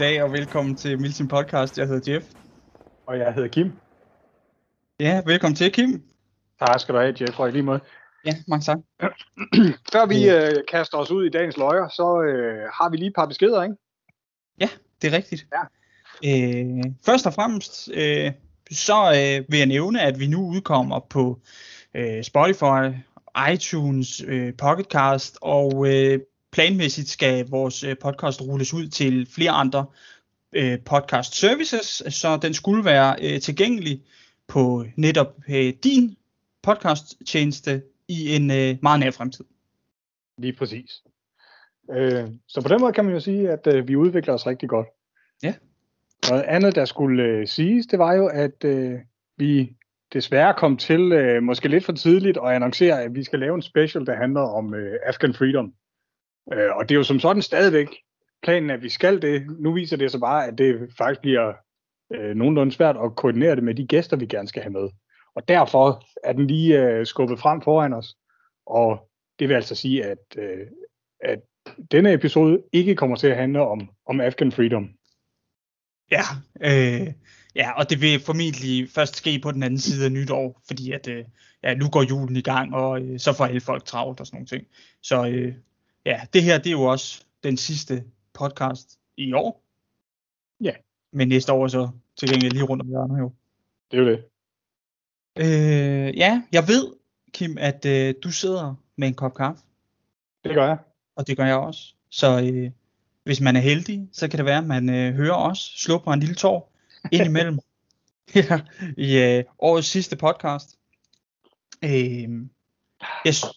dag og velkommen til Miltin Podcast. Jeg hedder Jeff. Og jeg hedder Kim. Ja, velkommen til, Kim. Tak skal du have, Jeff, og i lige måde. Ja, mange tak. Før vi kaster os ud i dagens løjer, så har vi lige et par beskeder, ikke? Ja, det er rigtigt. Ja. Først og fremmest, vil jeg nævne, at vi nu udkommer på Spotify, iTunes, Pocket Cast, og planmæssigt skal vores podcast rulles ud til flere andre podcast services, så den skulle være tilgængelig på netop din podcasttjeneste i en meget nær fremtid. Lige præcis. Så på den måde kan man jo sige, at vi udvikler os rigtig godt. Ja. Noget andet, der skulle siges, det var jo, at vi desværre kom til, måske lidt for tidligt, at annoncere, at vi skal lave en special, der handler om Afghan Freedom. Og det er jo som sådan stadigvæk planen, at vi skal det. Nu viser det så bare, at det faktisk bliver nogenlunde svært at koordinere det med de gæster, vi gerne skal have med. Og derfor er den lige skubbet frem foran os. Og det vil altså sige, at denne episode ikke kommer til at handle om Afghan Freedom. Ja, og det vil formentlig først ske på den anden side af nytår, fordi at, nu går julen i gang, og så får alle folk travlt og sådan nogle ting. Så det her, det er jo også den sidste podcast i år. Ja. Men næste år så til gengæld lige rundt om hjørnet jo. Det er jo det. Jeg ved, Kim, at du sidder med en kop kaffe. Det gør jeg. Og det gør jeg også. Så hvis man er heldig, så kan det være, at man hører os slupper en lille tår indimellem i årets sidste podcast.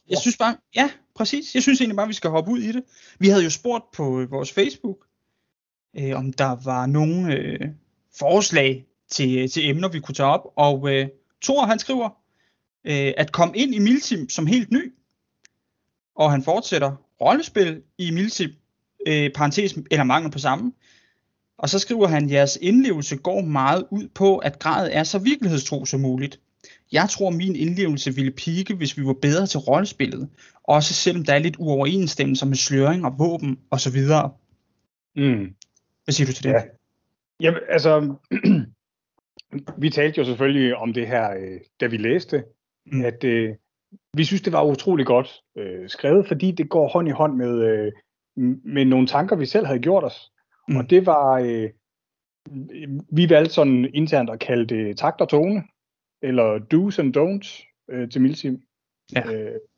Jeg synes bare, ja, præcis. Jeg synes egentlig bare, vi skal hoppe ud i det. Vi havde jo spurgt på vores Facebook, om der var nogle forslag til emner, vi kunne tage op. Og Thor, han skriver, at komme ind i MilSim som helt ny. Og han fortsætter rollespil i MilSim, parentes eller mangel på samme. Og så skriver han, jeres indlevelse går meget ud på, at gradet er så virkelighedstro som muligt. Jeg tror, min indlevelse ville pike, hvis vi var bedre til rollespillet. Også selvom der er lidt uoverensstemmelser med sløring og våben osv. Mm. Hvad siger du til det? Ja. Jamen, altså, vi talte jo selvfølgelig om det her, da vi læste, at vi synes, det var utrolig godt skrevet, fordi det går hånd i hånd med nogle tanker, vi selv havde gjort os. Mm. Og det var, vi valgte sådan internt at kalde det takt og tone, eller do's and don'ts til MilSim. Ja.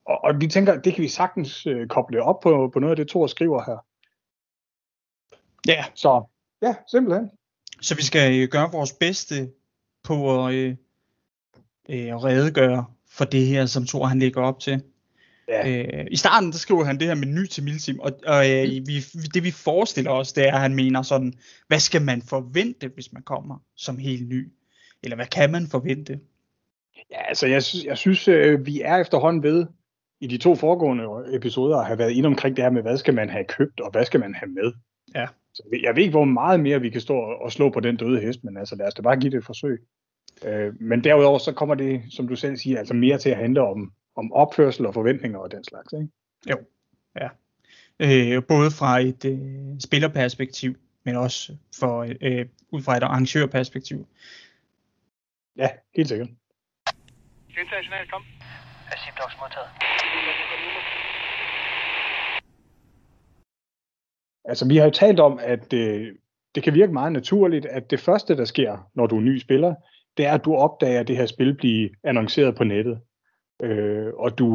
Og vi tænker, det kan vi sagtens koble op på noget af det, Thor skriver her. Ja. Så ja, simpelthen. Så vi skal gøre vores bedste på at redegøre for det her, som Thor han lægger op til. Ja. I starten der skriver han det her menu til MilSim, det vi forestiller os, det er, at han mener sådan, hvad skal man forvente, hvis man kommer som helt ny? Eller hvad kan man forvente? Ja, altså jeg synes, vi er efterhånden ved, i de to foregående episoder, at have været inde omkring det her med, hvad skal man have købt, og hvad skal man have med? Ja. Så jeg ved ikke, hvor meget mere vi kan stå og slå på den døde hest, men altså lad os da bare give det et forsøg. Men derudover så kommer det, som du selv siger, altså mere til at handle om opførsel og forventninger og den slags, ikke? Jo, ja. Både fra et spillerperspektiv, men også ud fra et arrangørperspektiv. Ja, helt sikkert. Internationalt, kom. Simdoks modtaget. Altså, vi har jo talt om, at det kan virke meget naturligt, at det første, der sker, når du er ny spiller, det er, at du opdager, at det her spil bliver annonceret på nettet. Og du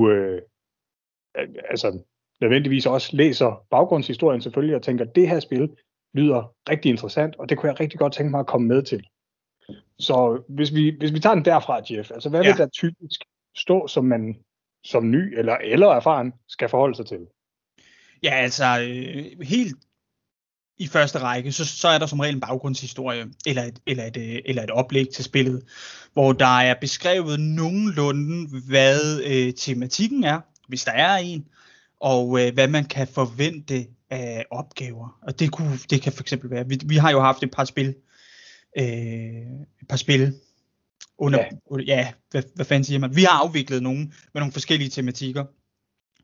nødvendigvis også læser baggrundshistorien selvfølgelig, og tænker, at det her spil lyder rigtig interessant, og det kunne jeg rigtig godt tænke mig at komme med til. Så hvis vi tager den derfra, Jeff, altså hvad vil der typisk stå, som man som ny eller erfaren skal forholde sig til? Ja, altså helt i første række, så er der som regel en baggrundshistorie eller et oplæg til spillet, hvor der er beskrevet nogenlunde, hvad tematikken er, hvis der er en, og hvad man kan forvente af opgaver. Og det kan for eksempel være, vi har jo haft et par spil under, hvad fanden siger man? Vi har afviklet nogle med nogle forskellige tematikker.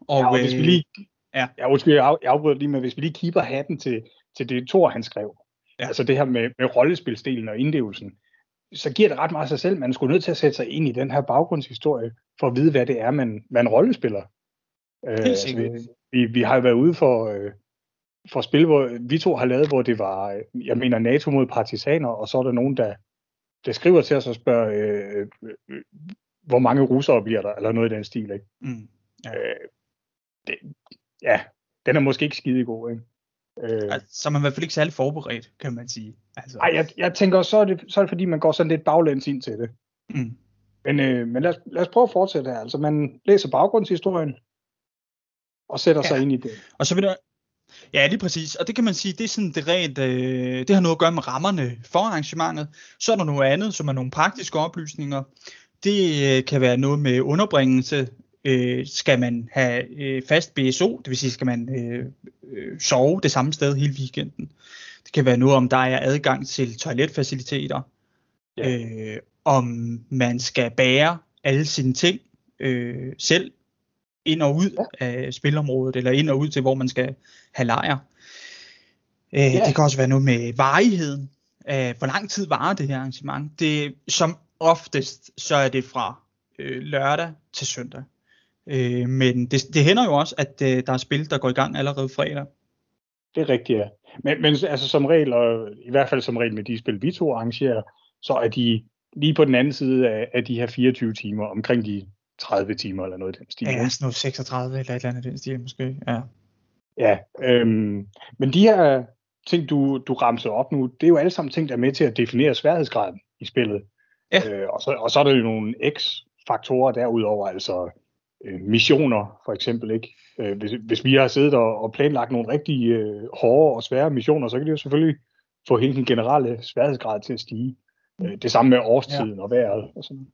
Og hvis vi lige, jeg afbryder lige, men hvis vi lige keeper hatten til det Thor han skrev, altså det her med rollespilstilen og indlevelsen, så giver det ret meget sig selv. Man skulle nødt til at sætte sig ind i den her baggrundshistorie, for at vide, hvad det er, man rollespiller. Altså, vi har været ude for spil, hvor vi to har lavet, hvor det var, jeg mener, NATO mod partisaner, og så er der nogen, der skriver til os og spørger, hvor mange russere bliver der, eller noget i den stil, ikke? Mm. Den er måske ikke skidegod, ikke? Så er man i hvert fald ikke særlig forberedt, kan man sige. Altså. Ej, jeg tænker også, så er det fordi, man går sådan lidt baglæns ind til det. Mm. Men lad os prøve at fortsætte her. Altså, man læser baggrundshistorien, og sætter sig ind i det. Og så vil der... Ja, lige præcis. Og det kan man sige, det er sådan det rent, det har noget at gøre med rammerne for arrangementet. Så er der noget andet, som er nogle praktiske oplysninger. Det kan være noget med underbringelse. Skal man have fast BSO, det vil sige, skal man sove det samme sted hele weekenden. Det kan være noget, om der er adgang til toiletfaciliteter. Ja. Om man skal bære alle sine ting selv ind og ud af spilområdet, eller ind og ud til, hvor man skal have lejr. Det kan også være noget med varigheden. Hvor lang tid varer det her arrangement? Det, som oftest, så er det fra lørdag til søndag. Men det hænder jo også, at der er spil, der går i gang allerede fredag. Det er rigtigt, ja. Men altså som regel, og i hvert fald som regel med de spil, vi to arrangerer, så er de lige på den anden side af de her 24 timer, omkring de 30 timer eller noget i den stil. Ja, sådan noget 36 eller et eller andet i den stil måske. Ja. Men de her ting, du ramser op nu, det er jo alle sammen ting, der er med til at definere sværhedsgraden i spillet. Ja. Og så er der jo nogle x-faktorer derudover, altså missioner for eksempel, ikke? Hvis vi har siddet og planlagt nogle rigtig hårde og svære missioner, så kan det jo selvfølgelig få hele den generelle sværhedsgrad til at stige. Det samme med årstiden og vejret og sådan.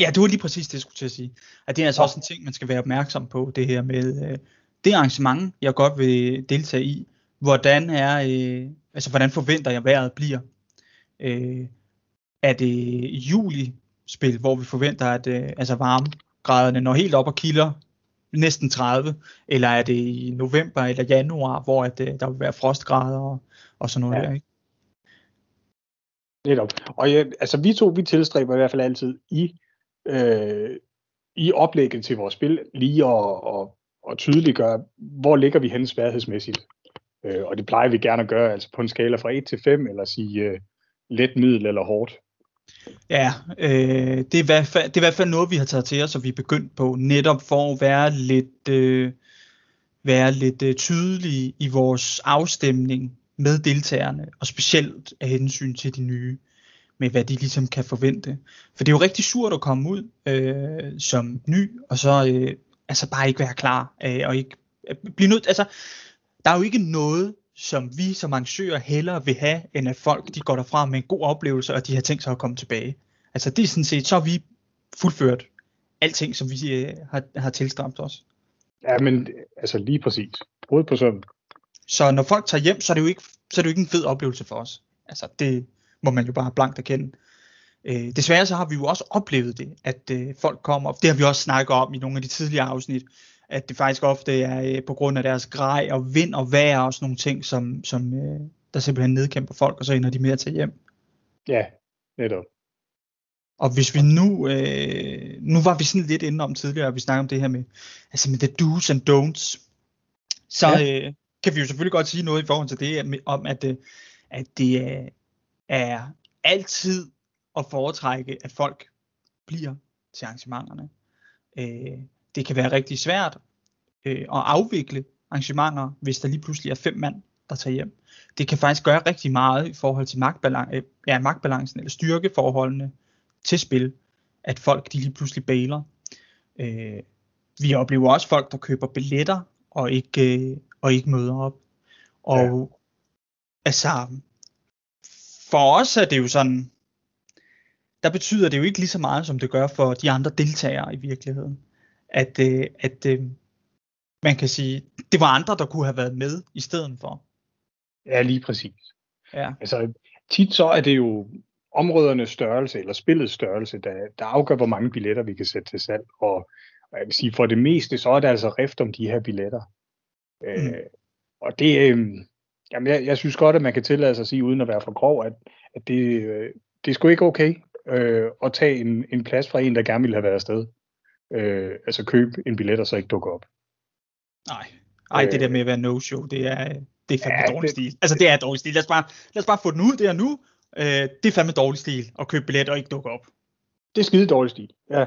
Ja, det var lige præcis det, jeg skulle til at sige. At det er altså også en ting, man skal være opmærksom på, det her med det arrangement, jeg godt vil deltage i. Hvordan forventer jeg, vejret bliver? Er det juli-spil, hvor vi forventer, at varmegraderne når helt op og kilder næsten 30? Eller er det i november eller januar, hvor at, der vil være frostgrader og sådan noget der, ikke? Netop. Og vi to, vi tilstræber i hvert fald altid i oplægget til vores spil, lige og tydeliggøre, hvor ligger vi henne sværhedsmæssigt. Og det plejer vi gerne at gøre, altså på en skala fra 1 til 5, eller sige let, middel eller hårdt. Ja, det er i hvert fald noget, vi har taget til os, og vi er begyndt på, netop for at være lidt tydelige i vores afstemning med deltagerne, og specielt af hensyn til de nye, med hvad de ligesom kan forvente. For det er jo rigtig surt at komme ud som ny, og så bare ikke være klar, og ikke blive nødt. Altså, der er jo ikke noget, som vi som arrangører hellere vil have, end at folk de går derfra med en god oplevelse, og de har tænkt sig at komme tilbage. Altså det er sådan set, så har vi fuldført alting, som vi har tilstræbt os. Ja, men altså lige præcis. Både på sådan. Så når folk tager hjem, så er det jo ikke en fed oplevelse for os. Altså det må man jo bare blankt erkende. Desværre så har vi jo også oplevet det, at folk kommer, og det har vi også snakket om i nogle af de tidligere afsnit, at det faktisk ofte er på grund af deres grej og vind og vejr og sådan nogle ting, som der simpelthen nedkæmper folk, og så ender de mere til hjem. Ja, netop. Og hvis vi nu var vi sådan lidt inde om tidligere, og vi snakkede om det her med the do's and don'ts, så kan vi jo selvfølgelig godt sige noget i forhold til det, om at det er altid at foretrække, at folk bliver til arrangementerne. Det kan være rigtig svært at afvikle arrangementer, hvis der lige pludselig er 5 mand, der tager hjem. Det kan faktisk gøre rigtig meget i forhold til magtbalancen eller styrkeforholdene til spil, at folk de lige pludselig bailer. Vi oplever også folk, der køber billetter og ikke møder op. Og for os er det jo sådan, der betyder det jo ikke lige så meget, som det gør for de andre deltagere i virkeligheden. At man kan sige, det var andre, der kunne have været med i stedet for. Ja, lige præcis. Ja. Altså, tit så er det jo områdernes størrelse, eller spillets størrelse, der afgør, hvor mange billetter vi kan sætte til salg. Og jeg vil sige, for det meste, så er der altså rift om de her billetter. Og det, Jamen, jeg synes godt, at man kan tillade sig at sige, uden at være for grov, at det er sgu ikke okay at tage en plads fra en, der gerne ville have været afsted. Altså købe en billet og så ikke dukke op. Nej, det der med at være no-show, det er fandme dårlig stil. Altså, det er dårlig stil. Lad os bare få den ud der nu. Det er fandme dårlig stil at købe billet og ikke dukke op. Det er skide dårlig stil, ja.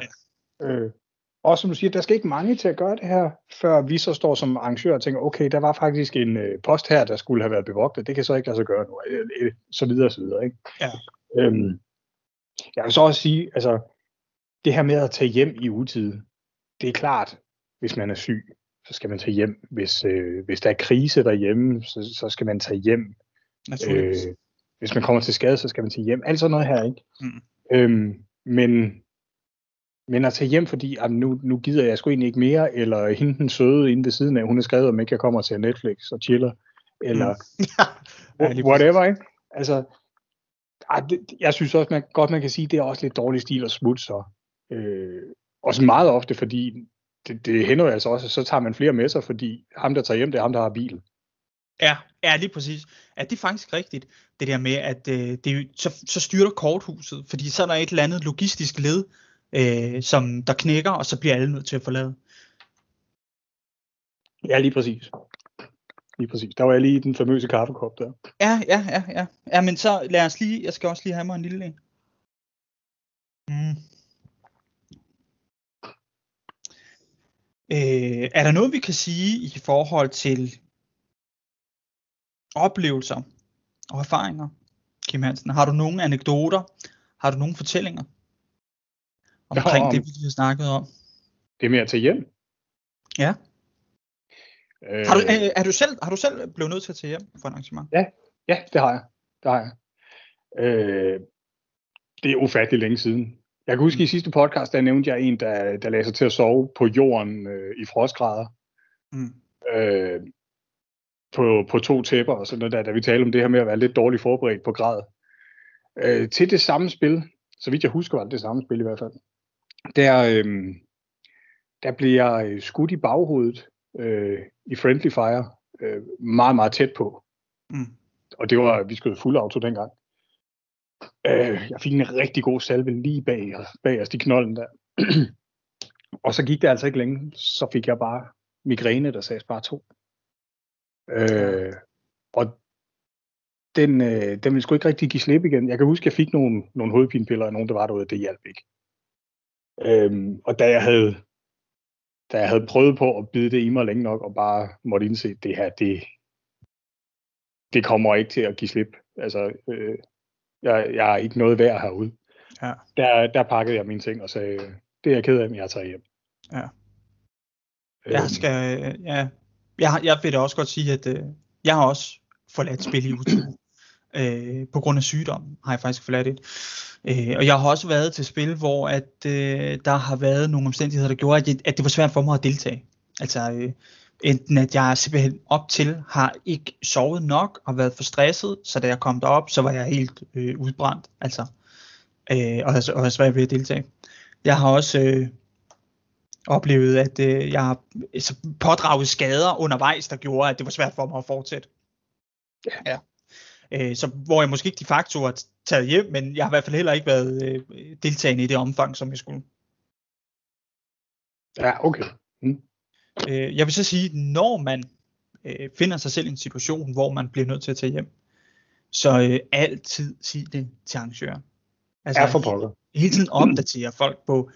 Og som du siger, der skal ikke mange til at gøre det her, før vi så står som arrangør og tænker, okay, der var faktisk en post her, der skulle have været bevogtet, det kan så ikke lade sig gøre nu, så videre, ikke? Ja. Jeg vil så også sige, altså, det her med at tage hjem i utide, det er klart, hvis man er syg, så skal man tage hjem, hvis der er krise derhjemme, så skal man tage hjem. Naturligvis. Hvis man kommer til skade, så skal man tage hjem, alt sådan noget her, ikke? Mm. Men at tage hjem, fordi nu gider jeg sgu egentlig ikke mere, eller hende den søde inde ved siden af, hun har skrevet, om ikke jeg kommer til Netflix og chiller, eller whatever, ikke? Altså, jeg synes også, man kan sige, at det er også lidt dårlig stil at smutte så. Også meget ofte, fordi det hænder jo altså også, at så tager man flere med sig, fordi ham, der tager hjem, det er ham, der har bilen. Ja, lige præcis. Ja, det er faktisk rigtigt, det der med, at så styrer korthuset, fordi så er der et eller andet logistisk led, som der knækker, og så bliver alle nødt til at forlade. Ja, lige præcis. Der var jeg lige i den famøse kaffekop der. Ja. Ja, men så lad os lige, jeg skal også lige have mig en lille en. Er der noget, vi kan sige i forhold til oplevelser og erfaringer, Kim Hansen? Har du nogle anekdoter? Har du nogle fortællinger omkring det, vi har snakket om? Det er mere til hjem. Ja. Har du selv blevet nødt til at tage hjem for et arrangement? Ja, det har jeg. Det er ufatteligt længe siden. Jeg kan huske i sidste podcast, der nævnte jeg en, der lagde sig til at sove på jorden i frostgrader. På to tæpper og sådan noget der, da vi talte om det her med at være lidt dårligt forberedt på grad. Til det samme spil, så vidt jeg husker, var det samme spil i hvert fald, der blev jeg skudt i baghovedet i friendly fire, meget, meget tæt på. Og det var, vi skød fuld auto dengang. Jeg fik en rigtig god salve lige bag os i knolden der. Og så gik det altså ikke længe, så fik jeg bare migræne, der sagde bare 2. Og den ville sgu ikke rigtig give slip igen. Jeg kan huske, at jeg fik nogle hovedpinepiller af nogen, der var derude, det hjalp ikke. Og da jeg havde prøvet på at bide det i mig længe nok, og bare måtte indse, at det her, det kommer ikke til at give slip. Altså, jeg er ikke noget værd herude. Ja. Der pakkede jeg mine ting og sagde, det er jeg ked af, men jeg tager hjem. Ja. Jeg vil da også godt sige, at jeg har også forladt spil i utide. På grund af sygdom har jeg faktisk forladt det. Og jeg har også været til spil, hvor at, der har været nogle omstændigheder, der gjorde, at det var svært for mig at deltage. Altså enten at jeg simpelthen op til har ikke sovet nok og været for stresset, så da jeg kom derop, så var jeg helt udbrændt. Altså, og havde svært ved at deltage. Jeg har også oplevet, at jeg pådraget skader undervejs, der gjorde, at det var svært for mig at fortsætte. Ja. Så hvor jeg måske ikke de facto har taget hjem, men jeg har i hvert fald heller ikke været deltagende i det omfang, som jeg skulle. Ja, okay. Jeg vil så sige, når man finder sig selv i en situation, hvor man bliver nødt til at tage hjem, så altid sig det til arrangøren. Altså, for pokker. Hele tiden opdaterer folk på,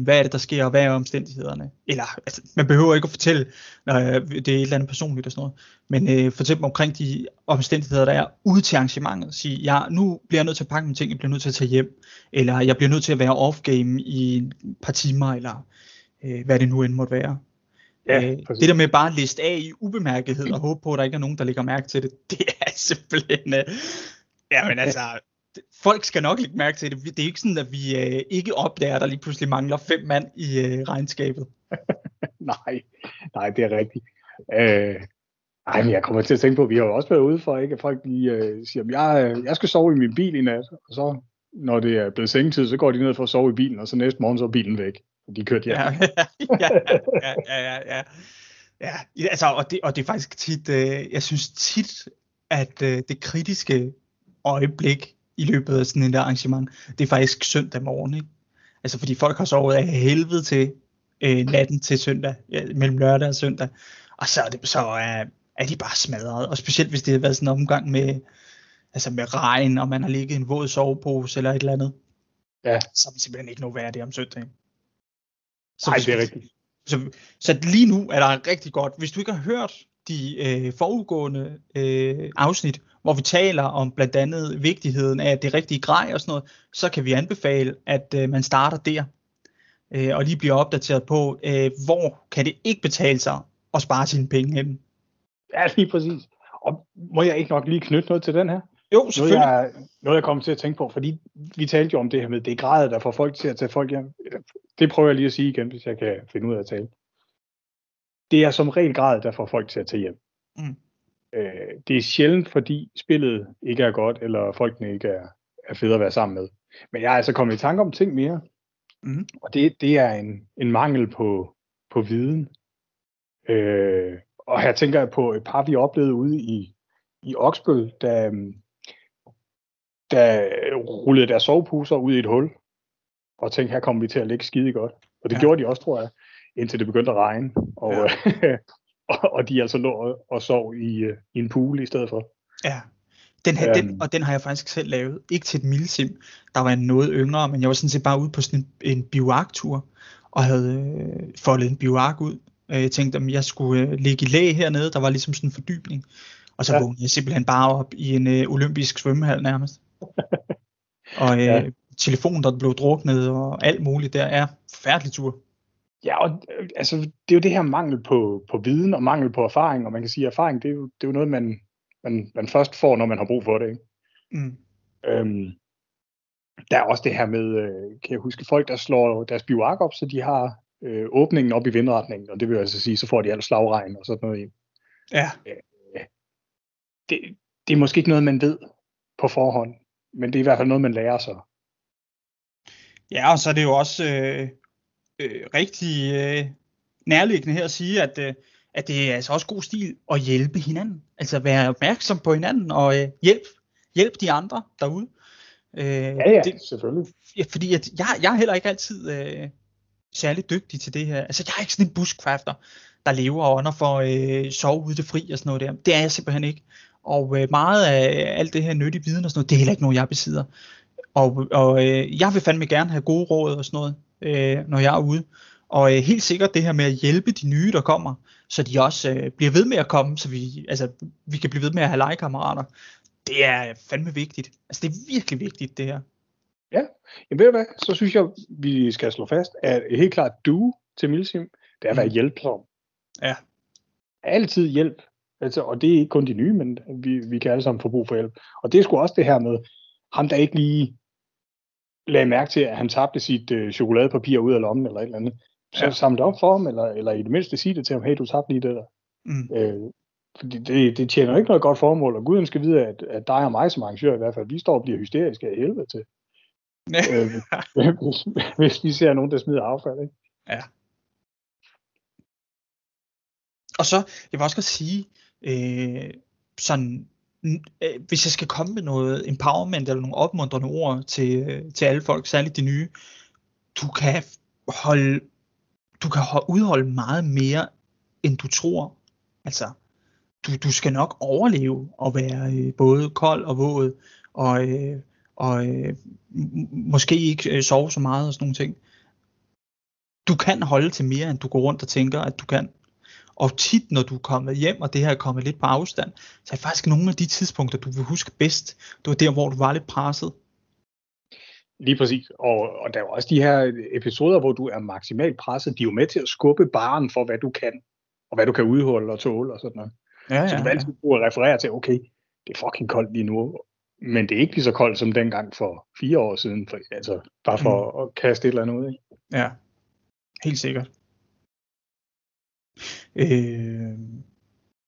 hvad er det, der sker, og hvad er omstændighederne? Eller, altså, man behøver ikke at fortælle, når det er et eller andet personligt og sådan noget, men fortæl dem omkring de omstændigheder, der er ude til arrangementet. Sige, nu bliver jeg nødt til at pakke mine ting, jeg bliver nødt til at tage hjem, eller jeg bliver nødt til at være off-game i et par timer, eller hvad det nu end måtte være. Ja, det der med bare at liste af i ubemærkethed og håbe på, at der ikke er nogen, der lægger mærke til det, det er simpelthen... Jamen altså... Folk skal nok lægge mærke til det. Det er ikke sådan, at vi ikke opdager, at der lige pludselig mangler 5 mand i regnskabet. Nej, det er rigtigt. Men jeg kommer til at tænke på, at vi har jo også været ude for, ikke? At folk lige siger, at jeg skal sove i min bil i nat. Og så, når det er blevet sengetid, så går de ned for at sove i bilen, og så næste morgen så er bilen væk. Og de kørte hjem. Ja. Altså, og det er faktisk tit, jeg synes tit, at det kritiske øjeblik i løbet af sådan et arrangement, det er faktisk søndag morgen, ikke? Altså fordi folk har sovet af helvede til natten til søndag, mellem lørdag og søndag, og så er de bare smadret, og specielt hvis det har været sådan en omgang med, altså med regn, og man har ligget i en våd sovepose eller et eller andet, ja, så er det simpelthen ikke noget værdigt om søndagen. Nej, det er rigtigt. Så lige nu er der rigtig godt, hvis du ikke har hørt de forudgående afsnit, hvor vi taler om blandt andet vigtigheden af det rigtige grej og sådan noget, så kan vi anbefale, at man starter der, og lige bliver opdateret på, hvor kan det ikke betale sig at spare sine penge hen. Ja, lige præcis. Og må jeg ikke nok lige knytte noget til den her? Jo, selvfølgelig. Noget jeg kommer til at tænke på, fordi vi talte jo om det her med, det er grader, der får folk til at tage folk hjem. Det prøver jeg lige at sige igen, hvis jeg kan finde ud af at tale. Det er som regel grad, der får folk til at tage hjem. Mm. Det er sjældent, fordi spillet ikke er godt, eller folkene ikke er fede at være sammen med. Men jeg er altså kommet i tanke om ting mere. Mm. Og det er en mangel på viden. Og her tænker jeg på et par, vi oplevede ude i Oksbøl, der rullede deres soveposer ud i et hul, og tænkte, her kommer vi til at ligge skide godt. Og det gjorde de også, tror jeg, indtil det begyndte at regne, og de altså lå og sov i en pool i stedet for. Ja, den har jeg faktisk selv lavet, ikke til et MilSim, der var noget yngre, men jeg var sådan set bare ude på sådan en bioark-tur, og havde foldet en bioark ud. Jeg tænkte, at jeg skulle ligge i læ hernede, der var ligesom sådan en fordybning, og så vågnede jeg simpelthen bare op i en olympisk svømmehal nærmest. Og telefonen, der blev druknet og alt muligt, der er forfærdelig tur. Ja, og altså, det er jo det her mangel på viden og mangel på erfaring, og man kan sige, at erfaring, det er jo noget, man først får, når man har brug for det, ikke? Mm. Der er også det her med, kan jeg huske, folk, der slår deres bioark op, så de har åbningen op i vindretningen, og det vil altså sige, så får de alt slagregn og sådan noget ind. Ja. Det er måske ikke noget, man ved på forhånd, men det er i hvert fald noget, man lærer sig. Ja, og så er det jo også rigtig nærliggende her at sige, at det er altså også god stil at hjælpe hinanden. Altså være opmærksom på hinanden og hjælp de andre derude. Selvfølgelig. Fordi at jeg er heller ikke altid særlig dygtig til det her. Altså jeg er ikke sådan en bushcrafter, der lever og ånder for sove ude det fri og sådan noget der. Det er jeg simpelthen ikke. Og meget af alt det her nyttig viden og sådan noget, det er heller ikke noget, jeg besidder. Og jeg vil fandme gerne have gode råd og sådan noget, når jeg er ude. Og helt sikkert det her med at hjælpe de nye, der kommer, så de også bliver ved med at komme, så vi kan blive ved med at have legekammerater. Det er fandme vigtigt. Altså det er virkelig vigtigt, det her. Ja, jamen ved du hvad, så synes jeg, vi skal slå fast, at helt klart du til MilSim, det er at være hjælpsom. Ja. Altid hjælp. Altså, og det er ikke kun de nye, men vi kan alle sammen få brug for hjælp. Og det er sgu også det her med, ham der ikke lige lagde mærke til, at han tabte sit chokoladepapir ud af lommen, eller et eller andet. Så samle det op for ham, eller i det mindste sige det til ham, hey, du tabte lige det der. Mm. Fordi det tjener ikke noget godt formål, og guden skal vide, at dig og mig som arrangør i hvert fald, vi står og bliver hysteriske af helvede til. Hvis vi ser nogen, der smider affald, ikke? Ja. Og så, jeg vil også godt sige, sådan, hvis jeg skal komme med noget empowerment eller nogle opmuntrende ord til alle folk, særligt de nye, du kan udholde meget mere, end du tror. Altså, du skal nok overleve og være både kold og våd, og måske ikke sove så meget og sådan nogle ting. Du kan holde til mere, end du går rundt og tænker, at du kan. Og tit, når du er kommet hjem, og det her er kommet lidt på afstand, så er det faktisk nogle af de tidspunkter, du vil huske bedst. Det var der, hvor du var lidt presset. Lige præcis. Og der er også de her episoder, hvor du er maksimalt presset. De er jo med til at skubbe barren for, hvad du kan. Og hvad du kan udholde og tåle og sådan noget. Ja, så du altid bruger at referere til, okay, det er fucking koldt lige nu. Men det er ikke lige så koldt som dengang for 4 år siden. Altså bare for at kaste et eller andet ud, ikke? Ja, helt sikkert.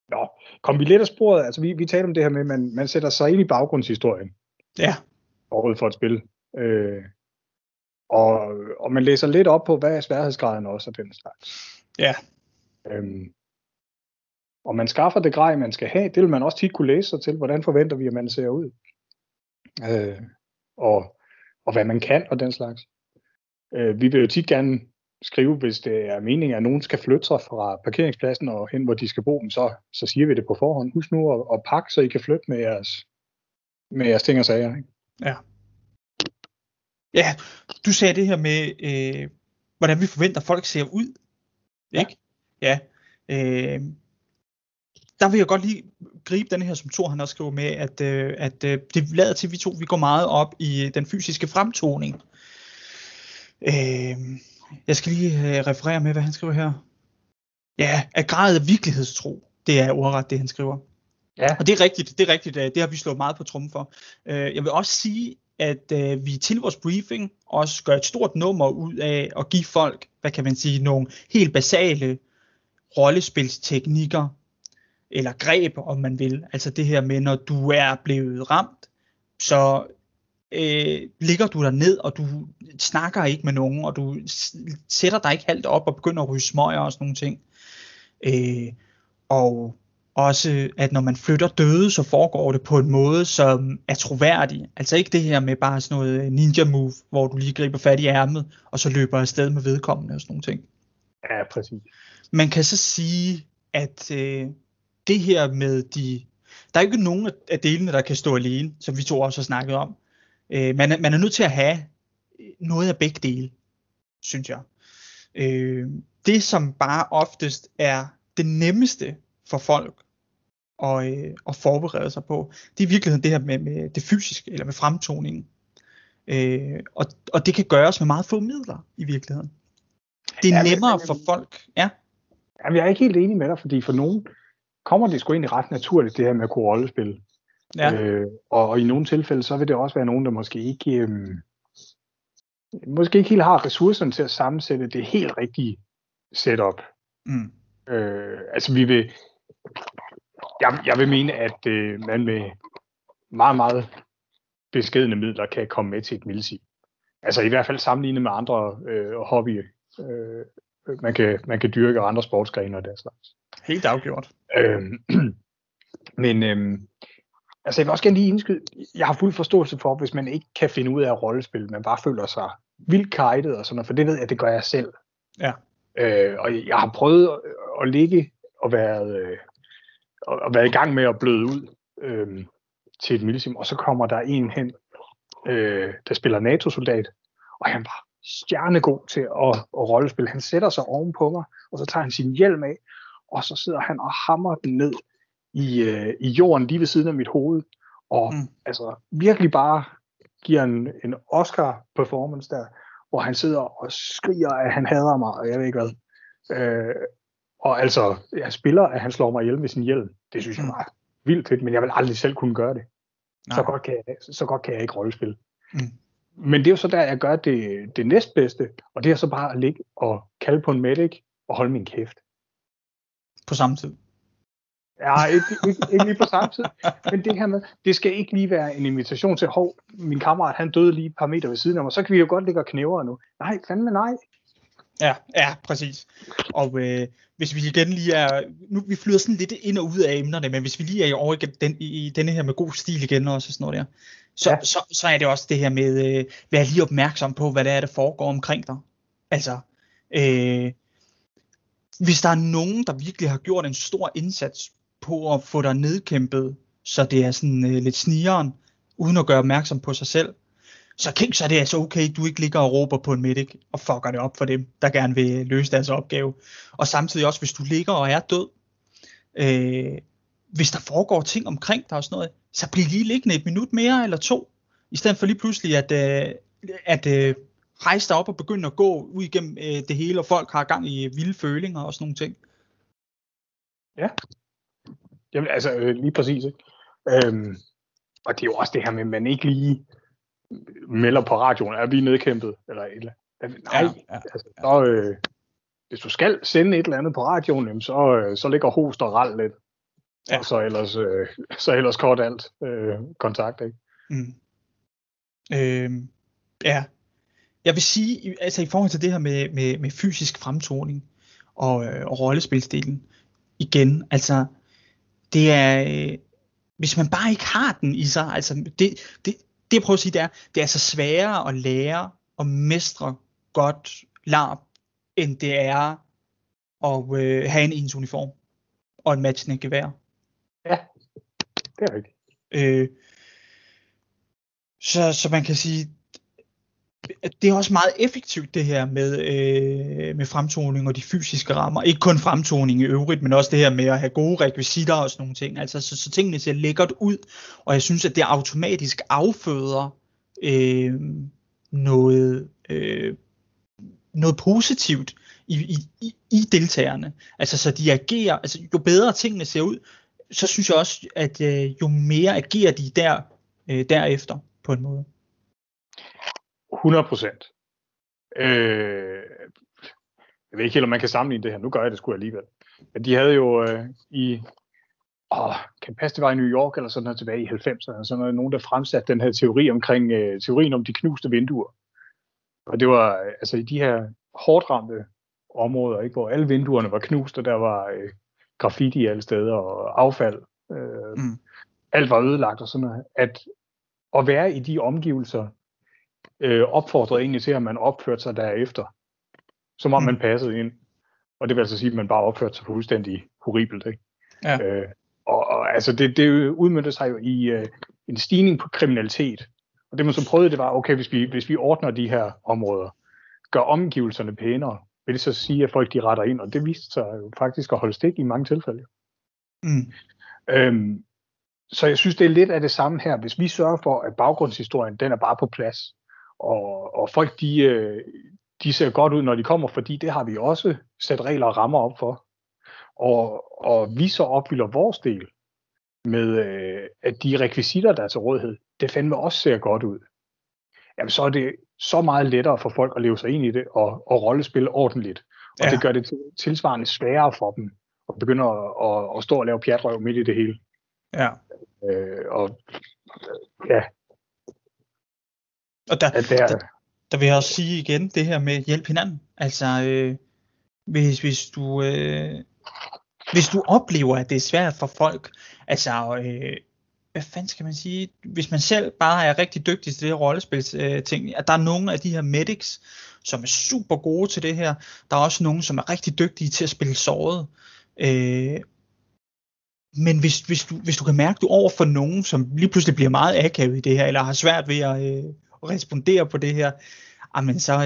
Nå, kom vi lidt af sporet. Altså vi talte om det her med, at man sætter sig ind i baggrundshistorien. Ja. Forud for et spil. Og man læser lidt op på, hvad er sværhedsgraden også af den slags. Ja. Og man skaffer det grej, man skal have. Det vil man også tit kunne læse sig til. Hvordan forventer vi, at man ser ud? Og hvad man kan og den slags. Vi vil jo tit gerne skrive, hvis det er meningen, at nogen skal flytte sig fra parkeringspladsen og hen, hvor de skal bo, så siger vi det på forhånd. Husk nu at pakke, så I kan flytte med jeres ting og sager. Ikke? Ja. Ja, du sagde det her med, hvordan vi forventer, at folk ser ud. Ikke? Ja. Der vil jeg godt lige gribe den her, som Thor han også skriver med, at det lader til, vi to vi går meget op i den fysiske fremtoning. Jeg skal lige referere med, hvad han skriver her. Ja, at grad af virkelighedstro, det er ordret, det han skriver. Ja. Og det er rigtigt, det har vi slået meget på trommen for. Jeg vil også sige, at vi til vores briefing også gør et stort nummer ud af at give folk, hvad kan man sige, nogle helt basale rollespilsteknikker, eller greb, om man vil. Altså det her med, når du er blevet ramt, så ligger du der ned, og du snakker ikke med nogen, og du sætter dig ikke halvt op og begynder at ryge smøger og sådan nogle ting. Og også, at når man flytter døde, så foregår det på en måde, som er troværdig. Altså ikke det her med bare sådan noget ninja move, hvor du lige griber fat i ærmet, og så løber afsted med vedkommende og sådan nogle ting. Ja, præcis. Man kan så sige, at det her med der er ikke nogen af delene, der kan stå alene, som vi to også har snakket om. Man er nødt til at have noget af begge dele, synes jeg. Det, som bare oftest er det nemmeste for folk at forberede sig på, det er i virkeligheden det her med det fysiske, eller med fremtoningen. Og det kan gøres med meget få midler, i virkeligheden. Det er nemmere for folk. Ja. Jamen, jeg er ikke helt enig med dig, fordi for nogen kommer det sgu egentlig ret naturligt, det her med at kunne rollespille. Ja. Og i nogle tilfælde, så vil det også være nogen, der måske ikke helt har ressourcerne til at sammensætte det helt rigtige setup. Mm. Jeg vil mene, at man med meget, meget beskedne midler kan komme med til et milsim. Altså i hvert fald sammenlignet med andre hobbyer. Man kan dyrke andre sportsgrene og den slags. Helt afgjort. Men jeg vil også gerne lige indskyde, jeg har fuld forståelse for, hvis man ikke kan finde ud af rollespil, man bare føler sig vildt kajtet og sådan noget, for det ved jeg, det gør jeg selv. Ja. Og jeg har prøvet at ligge og være i gang med at bløde ud til et milsim, og så kommer der en hen, der spiller NATO-soldat, og han bare stjernegod til at rollespille. Han sætter sig ovenpå mig, og så tager han sin hjelm af, og så sidder han og hamrer den ned i jorden lige ved siden af mit hoved, og altså virkelig bare giver en Oscar-performance der, hvor han sidder og skriger, at han hader mig, og jeg ved ikke hvad. Og altså, jeg spiller, at han slår mig ihjel med sin hjelm. Det synes jeg var vildt fedt, men jeg vil aldrig selv kunne gøre det. Så godt kan jeg ikke rollespille. Men det er jo så der, jeg gør det næstbedste, og det er så bare at ligge og kalde på en medic og holde min kæft. På samme tid? Ja, ikke lige på samme tid, men det her med, det skal ikke lige være en invitation til, hov, min kammerat, han døde lige et par meter ved siden af mig, så kan vi jo godt ligge og knævre nu. Nej, fandme nej. Ja, præcis. Og hvis vi igen lige er, nu vi flyder sådan lidt ind og ud af emnerne, men hvis vi lige er over igen i denne her med god stil igen også, og sådan noget der, så er det også det her med, vær lige opmærksom på, hvad der foregår omkring dig. Altså, hvis der er nogen, der virkelig har gjort en stor indsats på at få dig nedkæmpet, så det er sådan lidt snigeren, uden at gøre opmærksom på sig selv, så kæmpe sig det altså okay, du ikke ligger og råber på en medic og fucker det op for dem, der gerne vil løse deres opgave. Og samtidig også, hvis du ligger og er død, hvis der foregår ting omkring dig og sådan noget, så bliv lige liggende et minut mere eller to, i stedet for lige pludselig at rejse dig op og begynde at gå ud igennem det hele, og folk har gang i vilde følinger og sådan nogle ting. Ja, jamen altså lige præcis. Ikke? Og det er jo også det her med, at man ikke lige melder på radioen, er vi nedkæmpet eller et eller andet. Nej, ja. Altså, så, hvis du skal sende et eller andet på radioen, så ligger host og ral lidt. Ja. Og så ellers kort alt kontakt, ikke? Ja. Jeg vil sige, altså i forhold til det her med fysisk fremtoning og rollespilsdelen, igen. Altså, det er, hvis man bare ikke har den i sig, altså det jeg prøver at sige, det er altså sværere at lære og mestre godt larp, end det er at have en ens uniform og en matchende gevær. Ja, det er rigtigt. Så man kan sige, det er også meget effektivt det her med fremtoning og de fysiske rammer. Ikke kun fremtoning i øvrigt, men også det her med at have gode rekvisitter og sådan nogle ting. Altså, så tingene ser lækkert ud, og jeg synes, at det automatisk afføder noget positivt i deltagerne. Altså, så de agerer, altså jo bedre tingene ser ud, så synes jeg også, at jo mere agerer de derefter på en måde. 100%. Jeg ved ikke helt, om man kan sammenligne det her. Nu gør jeg det sgu alligevel. Men de havde jo kan det passe, det var i New York eller sådan noget tilbage i 90'erne, sådan noget, nogen der fremsatte den her teori omkring teorien om de knuste vinduer. Og det var altså i de her hårdt ramte områder, ikke, hvor alle vinduerne var knust, og der var graffiti alle steder og affald. Alt var ødelagt og sådan noget. At være i de omgivelser opfordrede egentlig til, at man opførte sig derefter, som om man passede ind. Og det vil altså sige, at man bare opførte sig fuldstændig horribelt. Ikke? Ja. Og altså det udmøntede sig jo i en stigning på kriminalitet. Og det man så prøvede, det var, okay, hvis vi ordner de her områder, gør omgivelserne pænere, vil det så sige, at folk de retter ind, og det viste sig jo faktisk at holde stik i mange tilfælde. Mm. Så jeg synes, det er lidt af det samme her. Hvis vi sørger for, at baggrundshistorien, den er bare på plads, og folk, de ser godt ud, når de kommer, fordi det har vi også sat regler og rammer op for. Og vi så opfylder vores del med, at de rekvisitter, der er til rådighed, det fandme også ser godt ud. Jamen, så er det så meget lettere for folk at leve sig ind i det, og rollespille ordentligt. Og det gør det tilsvarende sværere for dem, at begynde at stå og lave pjatrøv midt i det hele. Ja. Og der vil jeg også sige igen det her med hjælp hinanden. Altså hvis du oplever, at det er svært for folk, altså hvad fanden skal man sige, hvis man selv bare er rigtig dygtig til det her rollespils ting, at der er nogle af de her medics, som er super gode til det her, der er også nogle, som er rigtig dygtige til at spille såret. Men hvis du kan mærke, du over for nogen, som lige pludselig bliver meget akavet i det her, eller har svært ved at respondere på det her, jamen så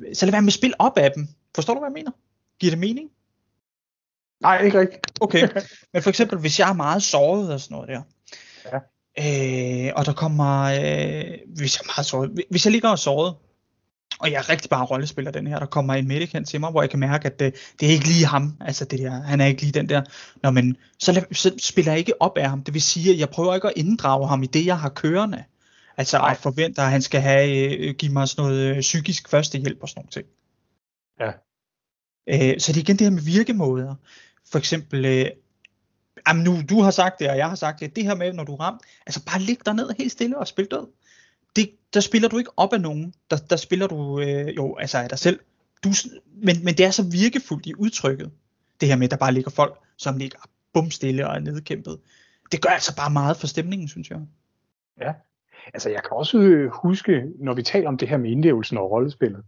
lad være med at spille op af dem. Forstår du, hvad jeg mener? Giver det mening? Nej, ikke rigtigt. Okay, men for eksempel, hvis jeg er meget såret og sådan noget der, og der kommer, hvis jeg er meget såret, hvis jeg ligger og såret, og jeg er rigtig bare rollespiller den her, der kommer en medic hen til mig, hvor jeg kan mærke, at det er ikke lige ham, altså det der, han er ikke lige den der. Nå, men så spiller jeg ikke op af ham, det vil sige, at jeg prøver ikke at inddrage ham i det, jeg har kørende. Altså jeg forventer, at han skal give mig sådan noget psykisk førstehjælp og sådan noget ting. Ja. Så det er igen det her med virkemåder. For eksempel, jamen nu, du har sagt det, og jeg har sagt det, det her med, når du er ramt, altså bare lig derned helt stille og spil død. Der spiller du ikke op af nogen, der spiller du jo altså af dig selv, men det er så virkefuldt i udtrykket, det her med, at der bare ligger folk, som ligger bumstille og er nedkæmpet. Det gør altså bare meget for stemningen, synes jeg. Ja, altså jeg kan også huske, når vi taler om det her med indlevelsen og rollespillet,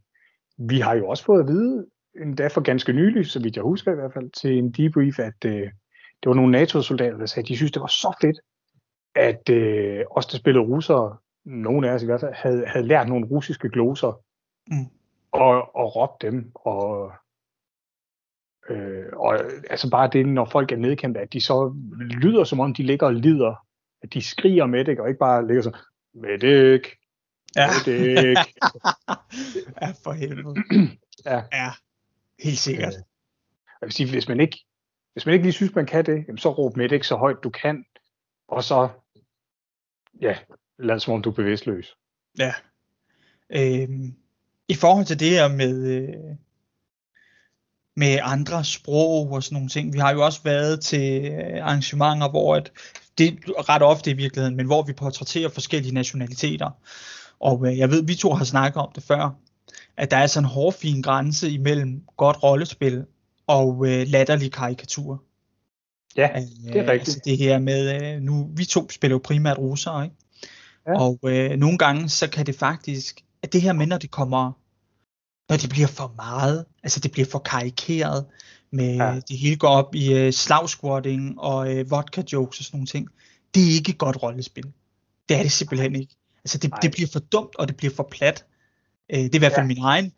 vi har jo også fået at vide, endda for ganske nylig, så vidt jeg husker i hvert fald, til en debrief, at det var nogle NATO-soldater, der sagde, at de synes, det var så fedt, at os, der spillede russere, nogle af os i hvert fald, havde lært nogle russiske gloser, og råbte dem, og altså bare det, når folk er nedkæmpet, at de så lyder, som om de ligger og lider, at de skriger med det, og ikke bare ligger sådan, medic. Ja, for helvede. Ja, helt sikkert. Jeg vil sige, hvis man ikke lige synes, man kan det, jamen så råb medic så højt du kan, og så, ja, lad som om du er bevidstløs. Ja. I forhold til det her med andre sprog og sådan nogle ting, vi har jo også været til arrangementer, hvor det ret ofte i virkeligheden, men hvor vi portrætterer forskellige nationaliteter. Og jeg ved, vi to har snakket om det før, at der er sådan en hårfin grænse imellem godt rollespil og latterlige karikaturer. Ja, det er rigtigt. Altså det her med, nu vi to spiller jo primært russere, ikke? Ja. Og nogle gange så kan det faktisk, at det her med, når det kommer, når det bliver for meget, altså det bliver for karikeret, med det hele går op i slagsquatting og vodka jokes og sådan nogle ting, det er ikke et godt rollespil. Det er det simpelthen ikke. Altså det bliver for dumt, og det bliver for plat. Det er i hvert fald min egen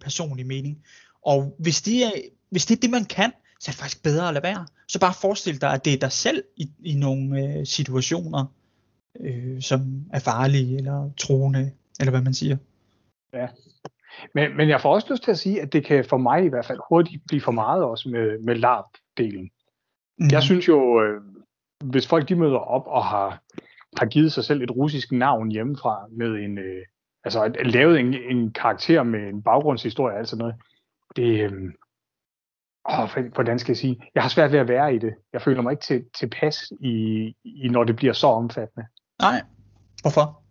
personlige mening. Og hvis det er det, man kan, så er det faktisk bedre at lade være. Så bare forestil dig, at det er dig selv i nogle situationer, som er farlige eller truende, eller hvad man siger. Ja, men jeg får også lyst til at sige, at det kan for mig i hvert fald hurtigt blive for meget også med LARP-delen. Mm. Jeg synes jo, hvis folk de møder op og har givet sig selv et russisk navn hjemmefra, med en, altså lavet en karakter med en baggrundshistorie, altså noget, det hvordan skal jeg sige? Jeg har svært ved at være i det. Jeg føler mig ikke tilpas i, når det bliver så omfattende. Nej. Hvorfor?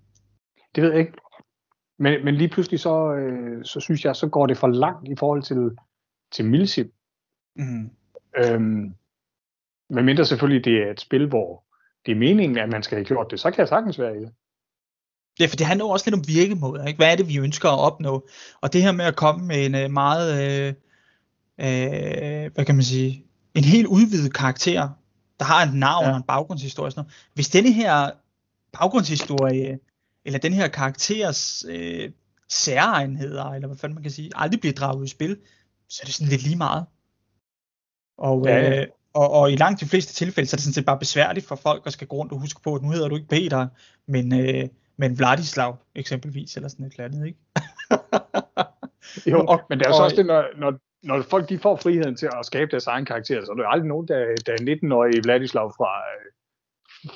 Det ved jeg ikke. Men lige pludselig så synes jeg, så går det for langt i forhold til MilSim. Mm. Men mindre selvfølgelig, det er et spil, hvor det er meningen, at man skal have gjort det, så kan jeg sagtens være i det. Ja, for det handler også lidt om virkemåder, ikke? Hvad er det, vi ønsker at opnå? Og det her med at komme med en meget... hvad kan man sige, en helt udvidet karakter, der har et navn og en baggrundshistorie og sådan noget. Hvis denne her baggrundshistorie, eller den her karakteres særegenheder, eller hvad fanden man kan sige, aldrig bliver draget i spil, så er det sådan lidt lige meget. Og i langt de fleste tilfælde, så er det sådan set bare besværligt for folk at skal gå rundt og huske på, at nu hedder du ikke Peter, men Vladislav eksempelvis, eller sådan et eller andet, ikke? Jo, men det er jo så også det, når folk de får friheden til at skabe deres egen karakter, så er der jo aldrig nogen, der er 19-årige Vladislav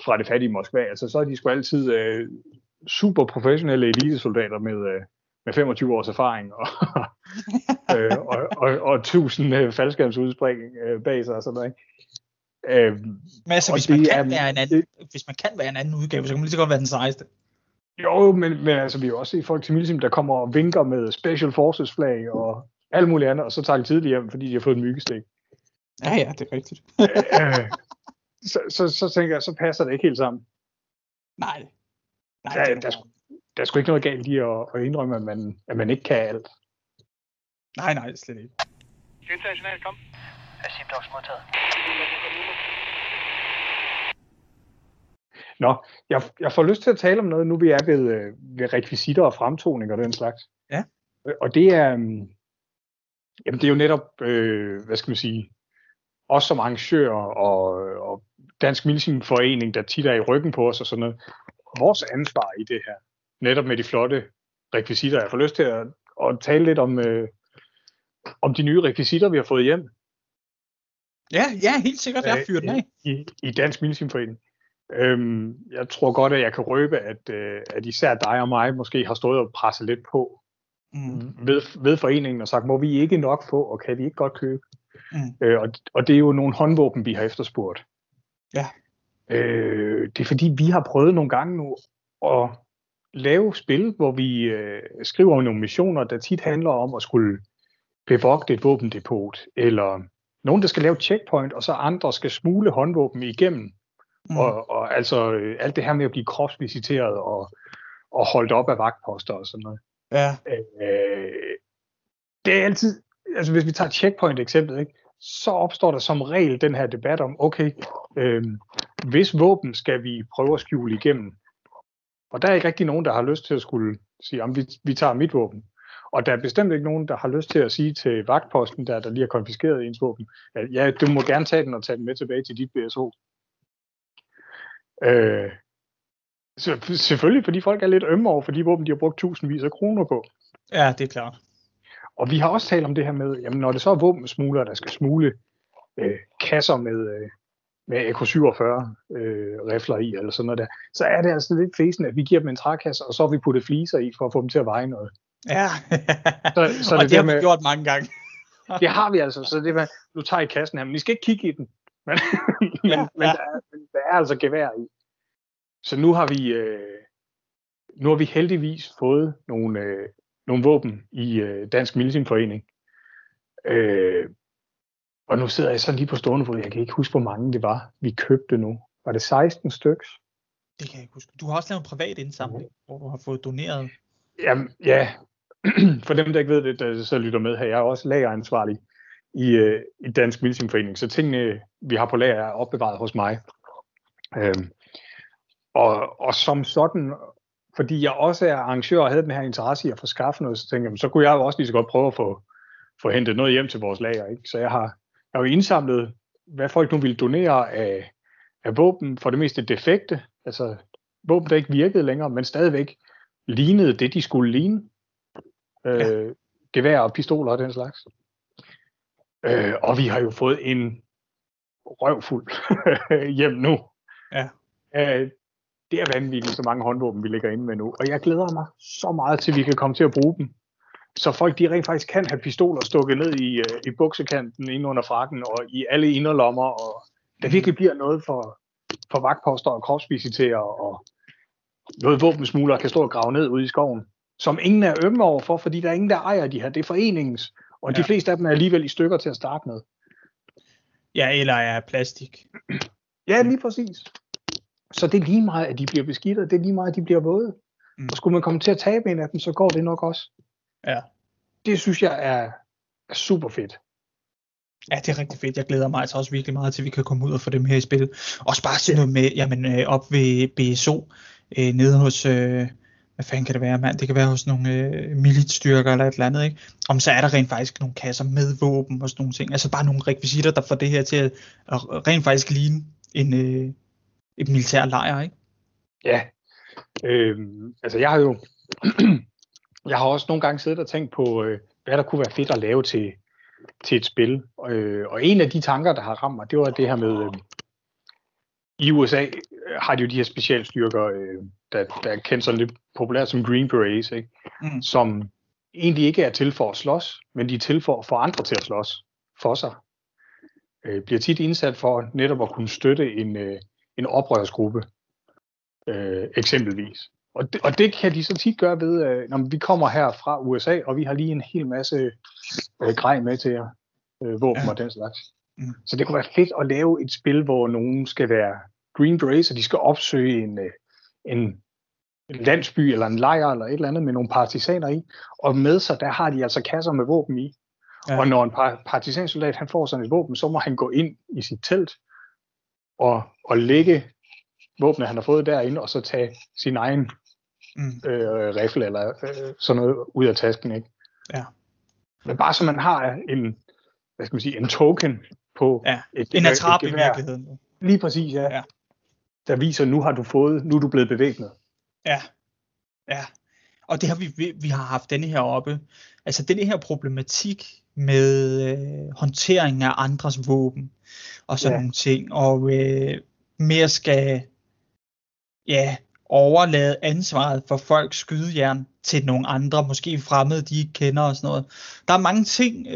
fra det fattige Moskva. Altså, så er de sgu altid super professionelle elitesoldater med 25 års erfaring og 1000 faldskærmsudspring bag sig og sådan noget, ikke? Men altså, hvis man kan være en anden udgave, så kan man lige så godt være den sejeste. Jo, men altså, vi har jo også set folk til MilSim, der kommer og vinker med Special Forces flag og alt muligt andet, og så tager de tidligt hjem, fordi de har fået en myggestik. Ja, det er rigtigt. Så tænker jeg, så passer det ikke helt sammen. Nej, der er sgu ikke noget galt i at indrømme, at man ikke kan alt. Nej, slet ikke. International, kom. Asibdoks modtaget. Nå, jeg får lyst til at tale om noget, nu vi er ved rekvisitter og fremtoning og den slags. Ja. Og det er... Jamen det er jo netop, hvad skal man sige, os som arrangører og Dansk Milchingsforening, der tit er i ryggen på os og sådan noget. Vores ansvar i det her, netop med de flotte rekvisitter. Jeg får lyst til at tale lidt om de nye rekvisitter, vi har fået hjem. Ja, helt sikkert. Jeg har fyret den af. I Dansk Milchingsforening. Jeg tror godt, at jeg kan røbe, at især dig og mig måske har stået og presset lidt på. Mm. Ved foreningen og sagt, må vi ikke nok få, og kan vi ikke godt købe? Mm. Og det er jo nogle håndvåben, vi har efterspurgt. Ja. Det er fordi, vi har prøvet nogle gange nu at lave spil, hvor vi skriver om nogle missioner, der tit handler om at skulle bevogte et våbendepot, eller nogen, der skal lave checkpoint, og så andre skal smugle håndvåben igennem. Mm. Og altså alt det her med at blive kropsvisiteret og holdt op af vagtposter og sådan noget. Ja. Det er altid, altså hvis vi tager checkpoint-eksemplet, ikke, så opstår der som regel den her debat om, okay, hvis våben skal vi prøve at skjule igennem, og der er ikke rigtig nogen, der har lyst til at skulle sige, om vi tager mit våben, og der er bestemt ikke nogen, der har lyst til at sige til vagtposten, der lige har konfiskeret ens våben, at ja, du må gerne tage den og tage den med tilbage til dit BSO. Selvfølgelig, fordi folk er lidt ømme over, fordi våben de har brugt tusindvis af kroner på. Ja, det er klart. Og vi har også talt om det her med, jamen når det så er våbensmuglere, der skal smugle kasser med AK-47 rifler i, eller sådan noget der, så er det altså lidt fæsen, at vi giver dem en trækasse, og så har vi puttet fliser i, for at få dem til at veje noget. Ja, så og det har vi gjort mange gange. Det har vi altså, så det er, nu tager I kassen her, men I skal ikke kigge i den. Men der er altså gevær i. Så nu har vi heldigvis fået nogle våben i Dansk Milchingsforening. Og nu sidder jeg så lige på stående fod, jeg kan ikke huske, hvor mange det var, vi købte nu. Var det 16 stykker? Det kan jeg ikke huske. Du har også lavet en privat indsamling, hvor du har fået doneret. Jamen, ja, for dem, der ikke ved det, der så lytter med her, jeg er også lageransvarlig i Dansk Milchingsforening, så tingene, vi har på lager, er opbevaret hos mig. Og som sådan, fordi jeg også er arrangør og havde den her interesse i at få skaffet noget, så tænkte jeg, så kunne jeg jo også lige så godt prøve at få hentet noget hjem til vores lager. Ikke? Så jeg har jo indsamlet, hvad folk nu ville donere af våben, for det meste defekte, altså våben, der ikke virkede længere, men stadigvæk lignede det, de skulle ligne. Gevær og pistoler og den slags. Og vi har jo fået en røvfuld hjem nu. Ja. Det er vanvittigt, så mange håndvåben, vi ligger inde med nu. Og jeg glæder mig så meget til, at vi kan komme til at bruge dem. Så folk, de rent faktisk kan have pistoler stukket ned i buksekanten, inde under frakken og i alle inderlommer. Og der virkelig bliver noget for vagtposter og kropsvisiterer og noget våbensmugler kan stå og grave ned ude i skoven, som ingen er ømme over for, fordi der er ingen, der ejer de her. Det er foreningens, og de fleste af dem er alligevel i stykker til at starte med. Ja, eller er plastik. Ja, lige præcis. Så det er lige meget, at de bliver beskidt, og det er lige meget, at de bliver våde. Mm. Og skulle man komme til at tabe en af dem, så går det nok også. Ja. Det synes jeg er super fedt. Ja, det er rigtig fedt. Jeg glæder mig altså også virkelig meget til, at vi kan komme ud og få dem her i spil. Også bare sådan noget med, jamen op ved BSO, nede hos... Hvad fanden kan det være, mand? Det kan være hos nogle militstyrker eller et eller andet, ikke? Om så er der rent faktisk nogle kasser med våben og sådan nogle ting. Altså bare nogle rekvisitter, der får det her til at rent faktisk ligne et militær lejr, ikke? Ja. Altså jeg har jo... jeg har også nogle gange siddet og tænkt på, hvad der kunne være fedt at lave til et spil. Og en af de tanker, der har ramt mig, det var det her med... I USA har de jo de her specialstyrker, der er kendt sådan lidt populært som Green Berets, ikke? Mm. Som egentlig ikke er til for at slås, men de er til for at få andre til at slås for sig. Bliver tit indsat for netop at kunne støtte en oprørsgruppe, eksempelvis. Og det kan de så tit gøre ved, når vi kommer her fra USA, og vi har lige en hel masse grej med til jer, våben og den slags. Mm. Så det kunne være fedt at lave et spil, hvor nogen skal være Green Berets, og de skal opsøge en landsby eller en lejr eller et eller andet med nogle partisaner i, og med sig, der har de altså kasser med våben i. Ja. Og når en partisansoldat, han får sådan et våben, så må han gå ind i sit telt og lægge våbnet, han har fået derinde, og så tage sin egen rifle eller sådan noget ud af tasken, ikke? Ja. Men bare så man har en token på en attrap i virkeligheden. Lige præcis, ja. Der viser, nu er du blevet bevæbnet. Ja, ja. Og det har vi har haft denne her oppe. Altså denne her problematik med håndtering af andres våben og sådan nogle ting. Og mere skal overlade ansvaret for folks skydejern til nogle andre, måske fremmede, de ikke kender og sådan noget. Der er mange ting,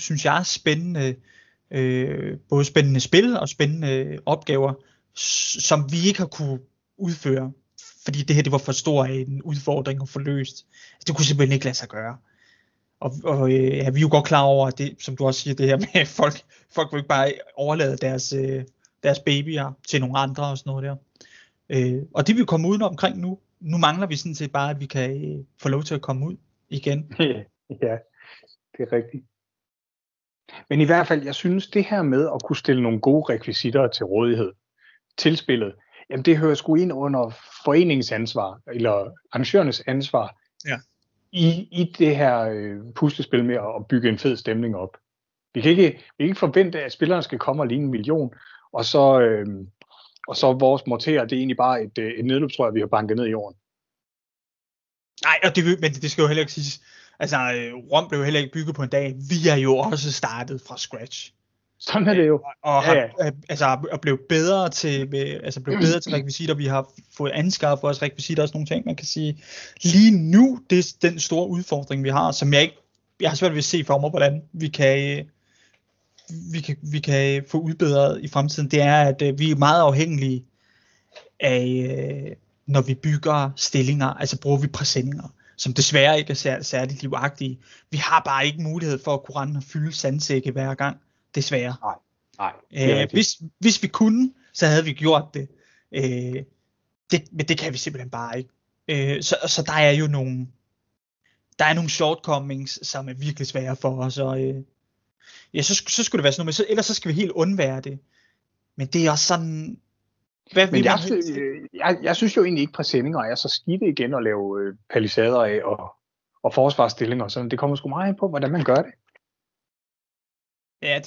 synes jeg, spændende, både spændende spil og spændende opgaver, som vi ikke har kunne udføre, fordi det her, det var for stor en udfordring at få løst. Det kunne simpelthen ikke lade sig gøre. Og vi er jo godt klar over, at det, som du også siger, det her med, at folk vil ikke bare overlade deres babyer til nogle andre og sådan noget der. Og det vi kommer uden omkring nu. Nu mangler vi sådan set bare, at vi kan få lov til at komme ud igen. Ja, det er rigtigt. Men i hvert fald, jeg synes, det her med at kunne stille nogle gode rekvisitter til rådighed, tilspillet, jamen det hører sgu ind under foreningens ansvar, eller arrangørernes ansvar, i det her puslespil med at bygge en fed stemning op. Vi kan ikke forvente, at spillerne skal komme og ligne 1 million, og så vores morterer, det er egentlig bare et nedløbsrør, vi har banket ned i jorden. Nej, men det skal jo heller ikke siges. Altså, Rom blev jo heller ikke bygget på en dag. Vi er jo også startet fra scratch. Sådan er det jo. Og blev bedre til, rekvisitter. Vi har fået anskaffet for os rekvisitter og sådan nogle ting, man kan sige. Lige nu, det er den store udfordring, vi har, som jeg har svært ved at se for mig, hvordan vi kan... Vi kan få udbedret i fremtiden, det er, at vi er meget afhængige af, når vi bygger stillinger, altså bruger vi præsendinger, som desværre ikke er særligt livagtige. Vi har bare ikke mulighed for at kunne rende og fylde sandsække hver gang. desværre. Nej. Hvis vi kunne, så havde vi gjort det. Men det kan vi simpelthen bare ikke. Så der er jo nogle, shortcomings, som er virkelig svære for os. Og, så skulle det være sådan noget, men ellers så skal vi helt undvære det. Men det er også sådan... Jeg synes jo egentlig ikke, at præsendinger er så skidte igen at lave palisader af og forsvarsstillinger. Så det kommer sgu meget ind på, hvordan man gør det. Ja,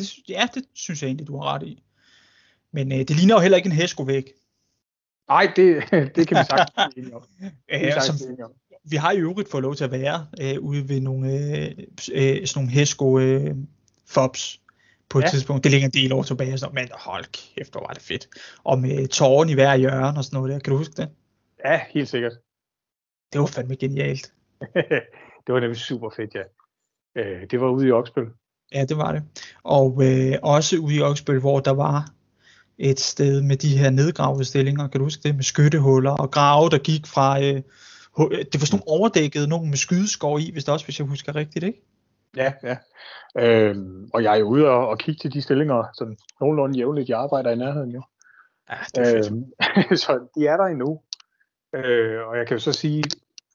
det synes jeg egentlig, du har ret i. Men det ligner jo heller ikke en hæskovæg. Nej, det kan vi sagtens blive enige om. Vi har i øvrigt fået lov til at være ude ved nogle hæsko-fobs på et tidspunkt. Det ligger en del år tilbage, sådan, men hold kæft, hvor var det fedt. Og med tårerne i hver hjørne og sådan noget der. Kan du huske det? Ja, helt sikkert. Det var fandme genialt. Det var nemlig super fedt, ja. Det var ude i Oksbøl. Ja, det var det. Og også ude i Oksbøl, hvor der var et sted med de her nedgravede stillinger, kan du huske det? Med skyttehuller og grave, der gik fra... det var sådan nogle overdækkede, nogle med skydeskår i, hvis jeg husker rigtigt, ikke? Ja. Og jeg er jo ude og kigge til de stillinger, sådan nogenlunde jævnligt, jeg arbejder i nærheden jo. Ja, det er fedt. Så de er der endnu. Og jeg kan jo så sige,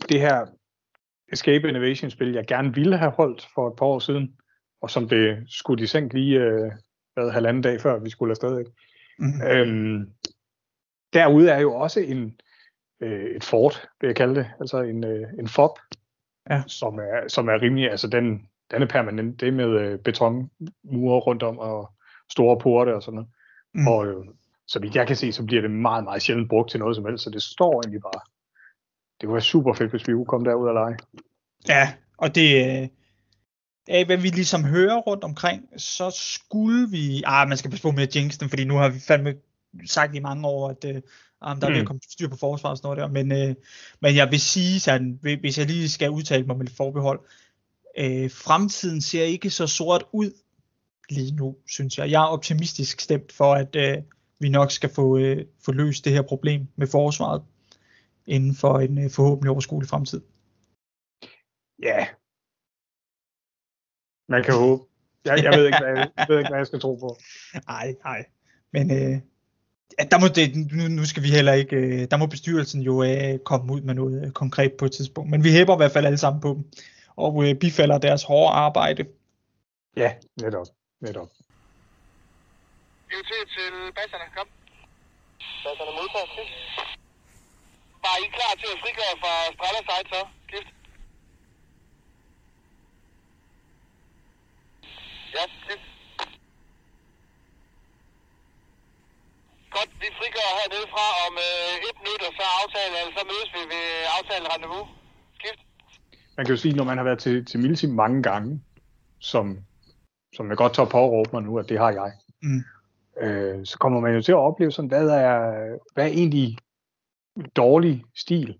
det her Escape Innovation-spil, jeg gerne ville have holdt for et par år siden, og som blev skudt i seng lige halvanden dag før, vi skulle afsted, ikke? Mm-hmm. Derude er jo også et fort, vil jeg kalde det, altså en FOB, som er rimelig, altså den er permanent, det er med betonmure rundt om og store porte og sådan noget. Mm. Og så vidt jeg kan se, så bliver det meget, meget sjældent brugt til noget som helst, så det står egentlig bare, det kunne være super fedt, hvis vi kunne komme derud og lege. Ja, og det... hvad vi ligesom hører rundt omkring, så skulle vi... man skal passe på med jinxen, fordi nu har vi fandme sagt i mange år, at der er ved at komme styr på forsvaret og sådan noget der. Men jeg vil sige sådan, hvis jeg lige skal udtale mig med et forbehold, fremtiden ser ikke så sort ud lige nu, synes jeg. Jeg er optimistisk stemt for, at vi nok skal få løst det her problem med forsvaret inden for en forhåbentlig overskuelig fremtid. Ja, man kan håbe. Jeg ved ikke, hvad jeg skal tro på. Nej. Men der må bestyrelsen jo komme ud med noget konkret på et tidspunkt. Men vi hæpper i hvert fald alle sammen på dem, og bifalder deres hårde arbejde. Ja, netop. Initiativ til baserne, kom. Baserne modtager, skift. Var I klar til at frigøre fra Strella side, så? Skift. Ja, skift. Godt, vi frigør hernede fra om 1 minut, og så aftalen, eller så mødes vi ved aftalen rendezvous. Skift. Man kan jo sige, når man har været til MilSim mange gange, som jeg godt tør påråbe mig nu, at det har jeg, så kommer man jo til at opleve sådan, hvad er egentlig dårlig stil,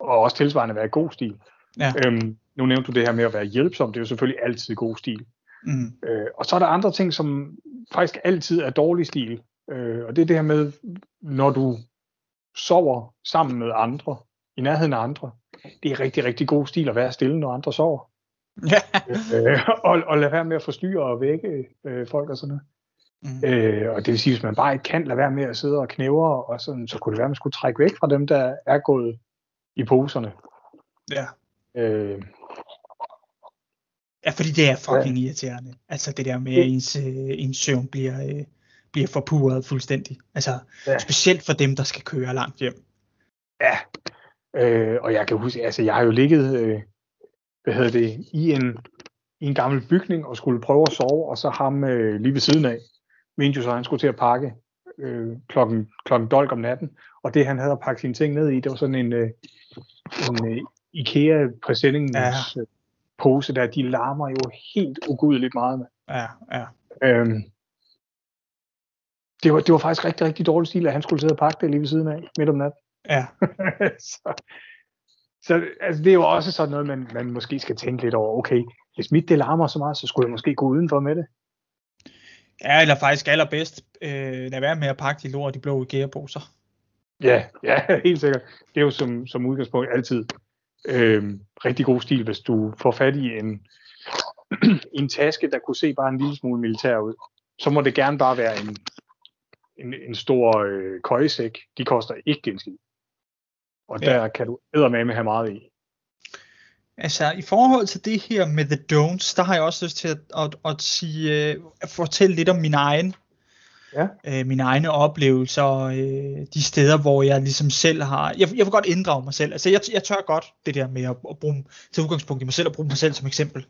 og også tilsvarende, hvad er god stil. Ja. Nu nævnte du det her med at være hjælpsom, det er jo selvfølgelig altid god stil. Mm. Og så er der andre ting, som faktisk altid er dårlig stil. Og det er det her med, når du sover sammen med andre, i nærheden af andre. Det er rigtig, rigtig god stil at være stille, når andre sover. Og lade være med at forstyrre og vække folk og sådan noget. Mm. Og det vil sige, hvis man bare ikke kan lade være med at sidde og knævre, og sådan, så kunne det være, at man skulle trække væk fra dem, der er gået i poserne. Ja. Fordi det er fucking irriterende. Altså det der med, at ens søvn bliver forpurret fuldstændig. Altså specielt for dem, der skal køre langt hjem. Ja. Og jeg kan huske, altså jeg har jo ligget i en gammel bygning og skulle prøve at sove, og så ham lige ved siden af, mente jo så, han skulle til at pakke klokken dolk om natten, og det han havde at pakke sine ting ned i, det var sådan en IKEA-præsendingens pose der, de larmer jo helt ugudeligt meget med. Ja. Det var faktisk rigtig, rigtig dårlig stil, at han skulle sidde og pakke det lige ved siden af, midt om natten. Ja. så altså, det er jo også sådan noget, man måske skal tænke lidt over. Okay, hvis mit det larmer så meget, så skulle jeg måske gå udenfor med det. Ja, eller faktisk allerbedst, lad være med at pakke de lort i blå IKEA-poser. Ja, helt sikkert. Det er jo som udgangspunkt altid rigtig god stil, hvis du får fat i en en taske, der kunne se bare en lille smule militær ud, så må det gerne bare være en stor køjesæk. De koster ikke en skid. Og der kan du eddermame have meget i. Altså, i forhold til det her med the don'ts, der har jeg også lyst til at sige, at fortælle lidt om min egen, mine egne oplevelser, de steder, hvor jeg ligesom selv har, jeg vil godt inddrage mig selv, altså jeg tør godt det der med at bruge til udgangspunkt i mig selv, og bruge mig selv som eksempel.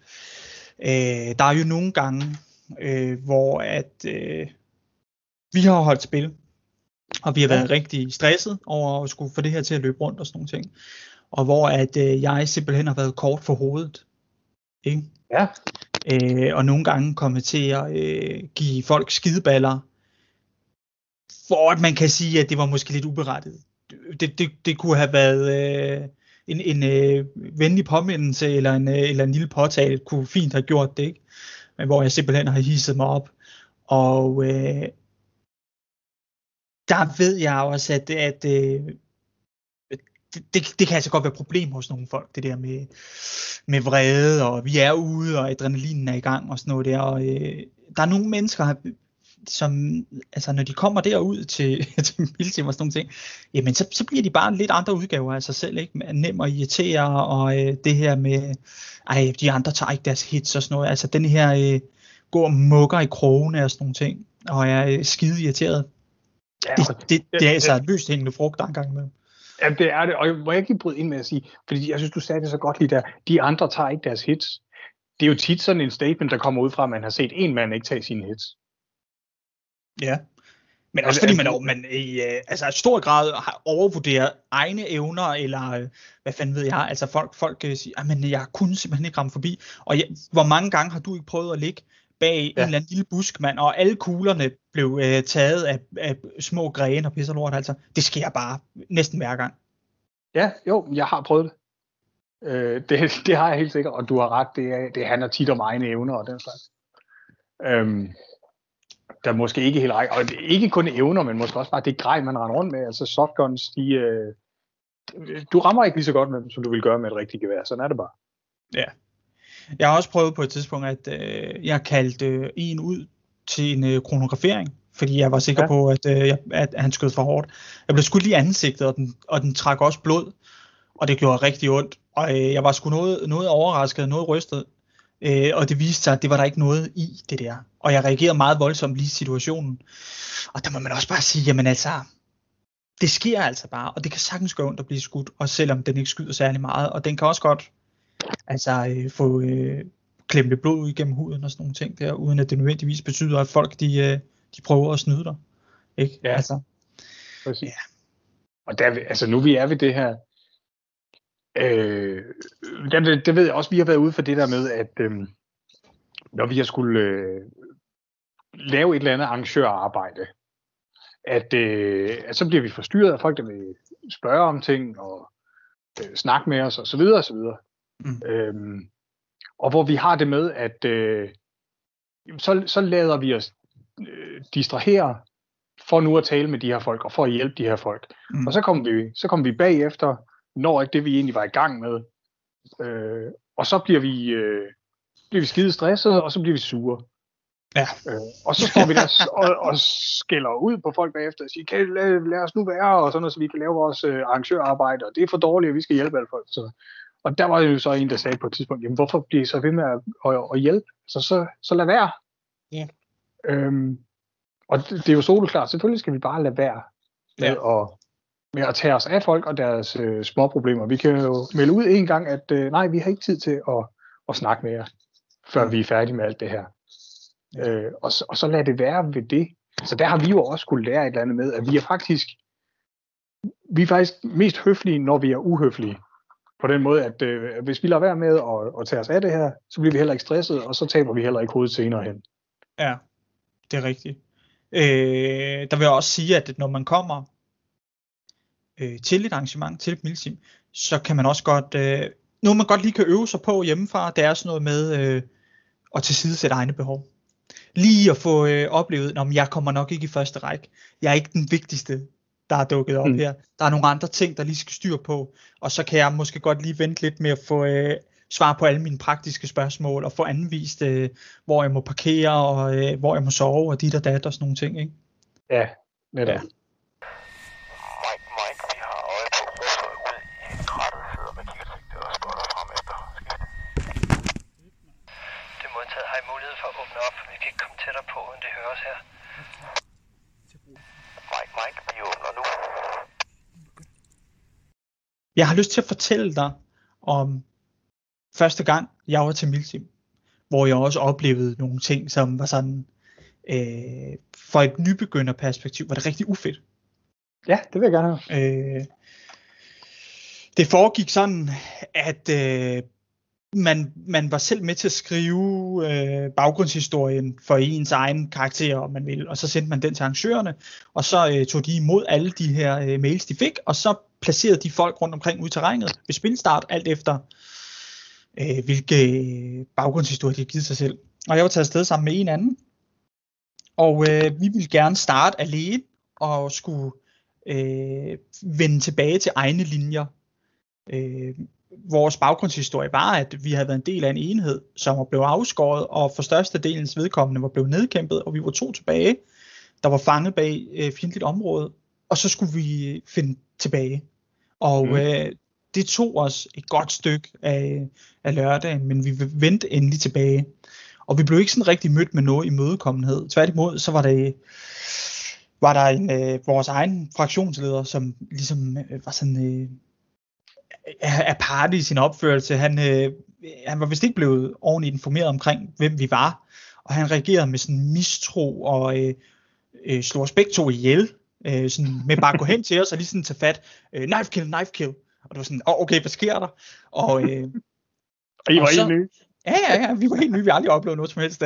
Der er jo nogle gange, hvor at vi har holdt spil, og vi har været rigtig stresset over at skulle få det her til at løbe rundt og sådan nogle ting. Og hvor at jeg simpelthen har været kort for hovedet, ikke? Ja. Og nogle gange kommet til at give folk skideballer, for at man kan sige, at det var måske lidt uberettiget. Det kunne have været en venlig påmindelse, eller en lille påtale, kunne fint have gjort det, ikke? Men hvor jeg simpelthen har hisset mig op. Og der ved jeg også, at det kan altså godt være et problem hos nogle folk, det der med vrede, og vi er ude, og adrenalinen er i gang, og sådan noget der, og der er nogle mennesker, som, altså når de kommer derud til militæret og sådan nogle ting, jamen så bliver de bare lidt andre udgaver af sig selv, ikke? Nem at irritere, og det her med, de andre tager ikke deres hits og sådan noget, altså den her går og mukker i krogene og sådan nogle ting, og jeg er skide irriteret. Ja, det er altså et løst hængende frugt, der engang imellem. Ja, det er det, og jeg må ikke bryde ind med at sige, fordi jeg synes, du sagde det så godt lige der, de andre tager ikke deres hits. Det er jo tit sådan en statement, der kommer ud fra, at man har set en mand ikke tage sine hits. Ja, men også fordi man i stor grad har overvurderet egne evner, eller hvad fanden ved jeg, altså folk siger, men jeg kunne simpelthen ikke ramme forbi, og hvor mange gange har du ikke prøvet at ligge bag en eller anden lille busk, mand, og alle kuglerne blev taget af små grene og pis og lort, altså. Det sker bare næsten hver gang. Ja, jo, jeg har prøvet det. Det har jeg helt sikkert, og du har ret, det handler tit om egne evner og den slags. Der er måske ikke helt række, og det er ikke kun evner, men måske også bare det grej, man render rundt med, altså shotguns, du rammer ikke lige så godt med dem, som du vil gøre med et rigtigt gevær, sådan er det bare. Ja. Jeg har også prøvet på et tidspunkt, at jeg kaldte en ud til en kronografering, fordi jeg var sikker på, at han skød for hårdt. Jeg blev skudt lige i ansigtet, og den trak også blod, og det gjorde rigtig ondt. Og jeg var sgu noget overrasket, noget rystet, og det viste sig, at det var der ikke noget i det der. Og jeg reagerede meget voldsomt lige i situationen. Og der må man også bare sige, jamen altså, det sker altså bare, og det kan sagtens gøre ondt at blive skudt, og selvom den ikke skyder særlig meget, og den kan også godt få klemt det blod ud igennem huden og sådan nogle ting der, uden at det nødvendigvis betyder, at folk de prøver at snyde dig, ikke? Ja, altså, præcis. Ja. Og der, altså nu vi er ved det her, der ved jeg også, vi har været ude for det der med, at når vi har skulle lave et eller andet arrangørarbejde, at så bliver vi forstyrret af folk, der vil spørge om ting og snakke med os og så videre og så videre. Mm. Og hvor vi har det med, at så lader vi os distrahere for nu at tale med de her folk og for at hjælpe de her folk. Mm. Og så kommer vi bagefter, når ikke det vi egentlig var i gang med, og så bliver vi skide stresset, og så bliver vi sure. Ja. Og så står vi der og skælder ud på folk bagefter og siger, kan lad os nu være, og sådan noget, så vi kan lave vores arrangørarbejde, og det er for dårligt, og vi skal hjælpe alle folk. Og der var jo så en, der sagde på et tidspunkt, jamen hvorfor bliver I så ved med at hjælpe? Så lad være. Yeah. Og det er jo soleklart, selvfølgelig skal vi bare lade være med at tage os af folk og deres små problemer. Vi kan jo melde ud en gang, at nej, vi har ikke tid til at snakke med jer, før vi er færdige med alt det her. Og så lad det være ved det. Så der har vi jo også skulle lære et eller andet med, at vi er faktisk mest høflige, når vi er uhøflige. På den måde, at hvis vi lader være med at tage os af det her, så bliver vi heller ikke stresset, og så taber vi heller ikke hovedet senere hen. Ja, det er rigtigt. Der vil jeg også sige, at når man kommer til et arrangement, til et MilSim, så kan man også godt, noget man godt lige kan øve sig på hjemmefra, det er sådan noget med at tilsidesætte egne behov. Lige at få oplevet, at jeg kommer nok ikke i første række, jeg er ikke den vigtigste, der er dukket op her. Der er nogle andre ting, der lige skal styre på, og så kan jeg måske godt lige vente lidt med at få svare på alle mine praktiske spørgsmål, og få anvist, hvor jeg må parkere, og hvor jeg må sove, og dit og dat og sådan nogle ting, ikke? Ja, netop. Ja. Jeg har lyst til at fortælle dig om første gang, jeg var til MilSim, hvor jeg også oplevede nogle ting, som var sådan, for et nybegynderperspektiv, var det rigtig ufedt. Ja, det vil jeg gerne have. Det foregik sådan, at man var selv med til at skrive baggrundshistorien for ens egen karakter, om man vil, og så sendte man den til arrangørerne, og så tog de imod alle de her mails, de fik, og så placerede de folk rundt omkring ude i terrænet ved spilstart, alt efter hvilke baggrundshistorie de havde givet sig selv. Og jeg var taget afsted sammen med en anden, og vi ville gerne starte alene og skulle vende tilbage til egne linjer. Vores baggrundshistorie var, at vi havde været en del af en enhed, som var blevet afskåret, og for størstedelens vedkommende var blevet nedkæmpet, og vi var 2 tilbage, der var fanget bag fjendtligt område, og så skulle vi finde tilbage. Og det tog os et godt stykke af lørdagen, men vi vendte endelig tilbage. Og vi blev ikke sådan rigtig mødt med noget imødekommenhed. Tværtimod, så var der en, vores egen fraktionsleder, som ligesom var sådan... aparte i sin opførelse. Han var vist ikke blevet ordentligt informeret omkring, hvem vi var, og han reagerede med sådan mistro og slog os begge to ihjel, sådan med bare at gå hen til os og lige sådan tage fat, knife kill, og det var sådan, okay, hvad sker der? Og I var helt nye? Ja, vi var helt nye, vi aldrig oplevede noget som helst,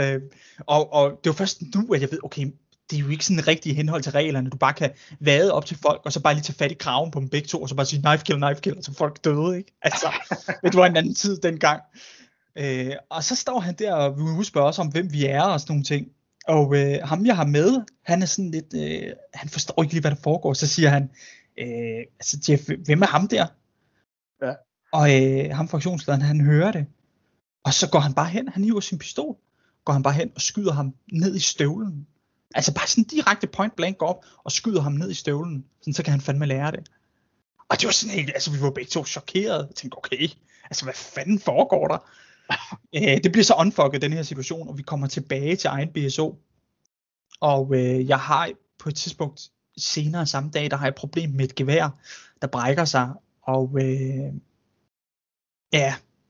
og det var først nu, at jeg ved, okay, det er jo ikke sådan rigtig henhold til reglerne, du bare kan vade op til folk, og så bare lige tage fat i kraven på dem begge to, og så bare sige knife kill, og så folk døde, ikke? Altså, det var en anden tid dengang. Og så står han der, og vi udspørger os om, hvem vi er, og sådan nogle ting. Og ham, jeg har med, han er sådan lidt, han forstår ikke lige, hvad der foregår. Så siger han, Jeff, hvem er ham der? Ja. Og ham fraktionslederen, han hører det. Og så går han bare hen, han hiver sin pistol, går han bare hen og skyder ham ned i støvlen. Altså bare sådan direkte point blank op og skyder ham ned i støvlen, sådan, så kan han fandme lære det. Og det var sådan helt, altså vi var begge to chokerede. Jeg tænkte, okay, altså hvad fanden foregår der? Det bliver så unfucket den her situation, og vi kommer tilbage til egen BSO. Og jeg har på et tidspunkt senere samme dag, der har jeg et problem med et gevær, der brækker sig. Og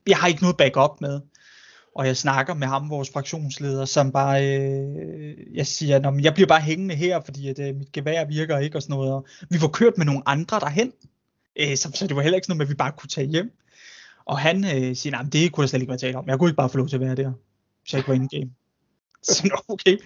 jeg har ikke noget backup med. Og jeg snakker med ham, vores fraktionsleder, som bare, jeg siger, nå, men jeg bliver bare hængende her, fordi at, mit gevær virker ikke og sådan noget. Og vi var kørt med nogle andre derhen, så det var heller ikke sådan noget med, at vi bare kunne tage hjem. Og han siger, nej, det kunne der slet ikke være tale om. Jeg kunne ikke bare få lov til at være der, hvis jeg ikke var in-game. Så okay.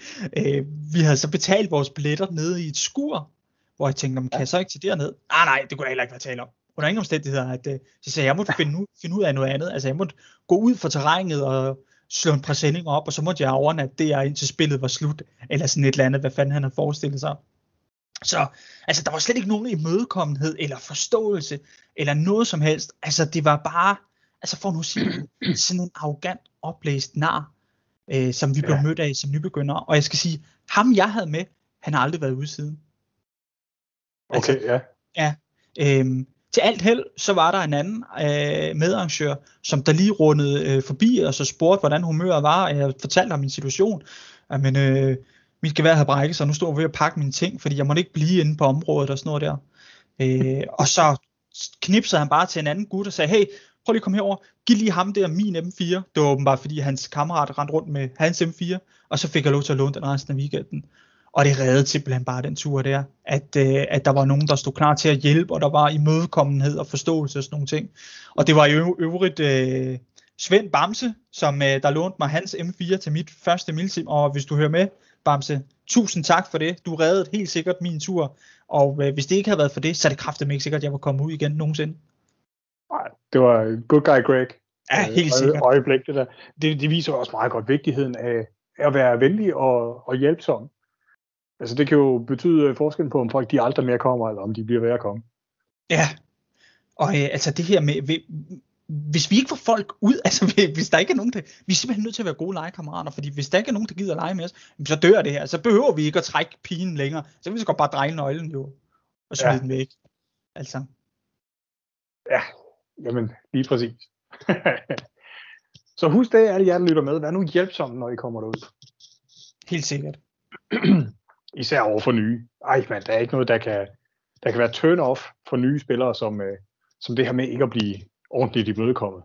Vi havde så betalt vores billetter nede i et skur, hvor jeg tænkte, kan jeg så ikke tage derned? Nej, det kunne der heller ikke være tale om. Under ingen omstændigheder, at så jeg måtte finde ud af noget andet. Altså jeg måtte gå ud for terrænet og slå en præsending op, og så måtte jeg overnatte det, og indtil spillet var slut, eller sådan et eller andet, hvad fanden han havde forestillet sig. Så altså, der var slet ikke nogen imødekommenhed, eller forståelse, eller noget som helst. Altså det var bare, altså for nu sige, sådan en arrogant oplæst nar, som vi blev mødt af som nybegyndere. Og jeg skal sige, ham jeg havde med, han har aldrig været ude siden. Altså, okay, ja. Ja. Til alt held, så var der en anden medarrangør, som der lige rundede forbi, og så spurgte, hvordan humøret var, og jeg fortalte ham min situation. Men mit gevær havde brækket sig, og nu stod jeg ved at pakke mine ting, fordi jeg måtte ikke blive inde på området og sådan noget der. Og så knipsede han bare til en anden gut og sagde, hey, prøv lige at komme herover, giv lige ham der min M4. Det var åbenbart, fordi hans kammerat rendte rundt med hans M4, og så fik jeg lov til at låne den resten af weekenden. Og det reddede simpelthen bare den tur der, at der var nogen, der stod klar til at hjælpe, og der var imødekommenhed og forståelse og sådan nogle ting. Og det var i øvrigt Svend Bamse, som der lånte mig hans M4 til mit første MilSim. Og hvis du hører med, Bamse, tusind tak for det. Du reddede helt sikkert min tur. Og hvis det ikke havde været for det, så er det kraftedeme ikke sikkert, at jeg var kommet ud igen nogensinde. Nej, det var good guy Greg. Ja, helt sikkert. Øjeblik, det der. Det viser også meget godt vigtigheden af at være venlig og hjælpsom. Altså det kan jo betyde forskellen på, om folk de aldrig mere kommer, eller om de bliver ved at komme. Ja, og altså det her med, hvis vi ikke får folk ud, altså hvis der ikke er nogen, der, vi er simpelthen nødt til at være gode legekammerater, fordi hvis der ikke er nogen, der gider at lege med os, så dør det her, så behøver vi ikke at trække pigen længere, så kan vi så godt bare dreje nøglen jo, og smide den væk, altså. Ja, jamen lige præcis. Så husk det, alle jer, der lytter med, vær nu hjælpsomme, når I kommer derud. Helt sikkert. Især over for nye. Ej mand, der er ikke noget, der kan være turn-off for nye spillere, som det her med ikke at blive ordentligt imødekommet.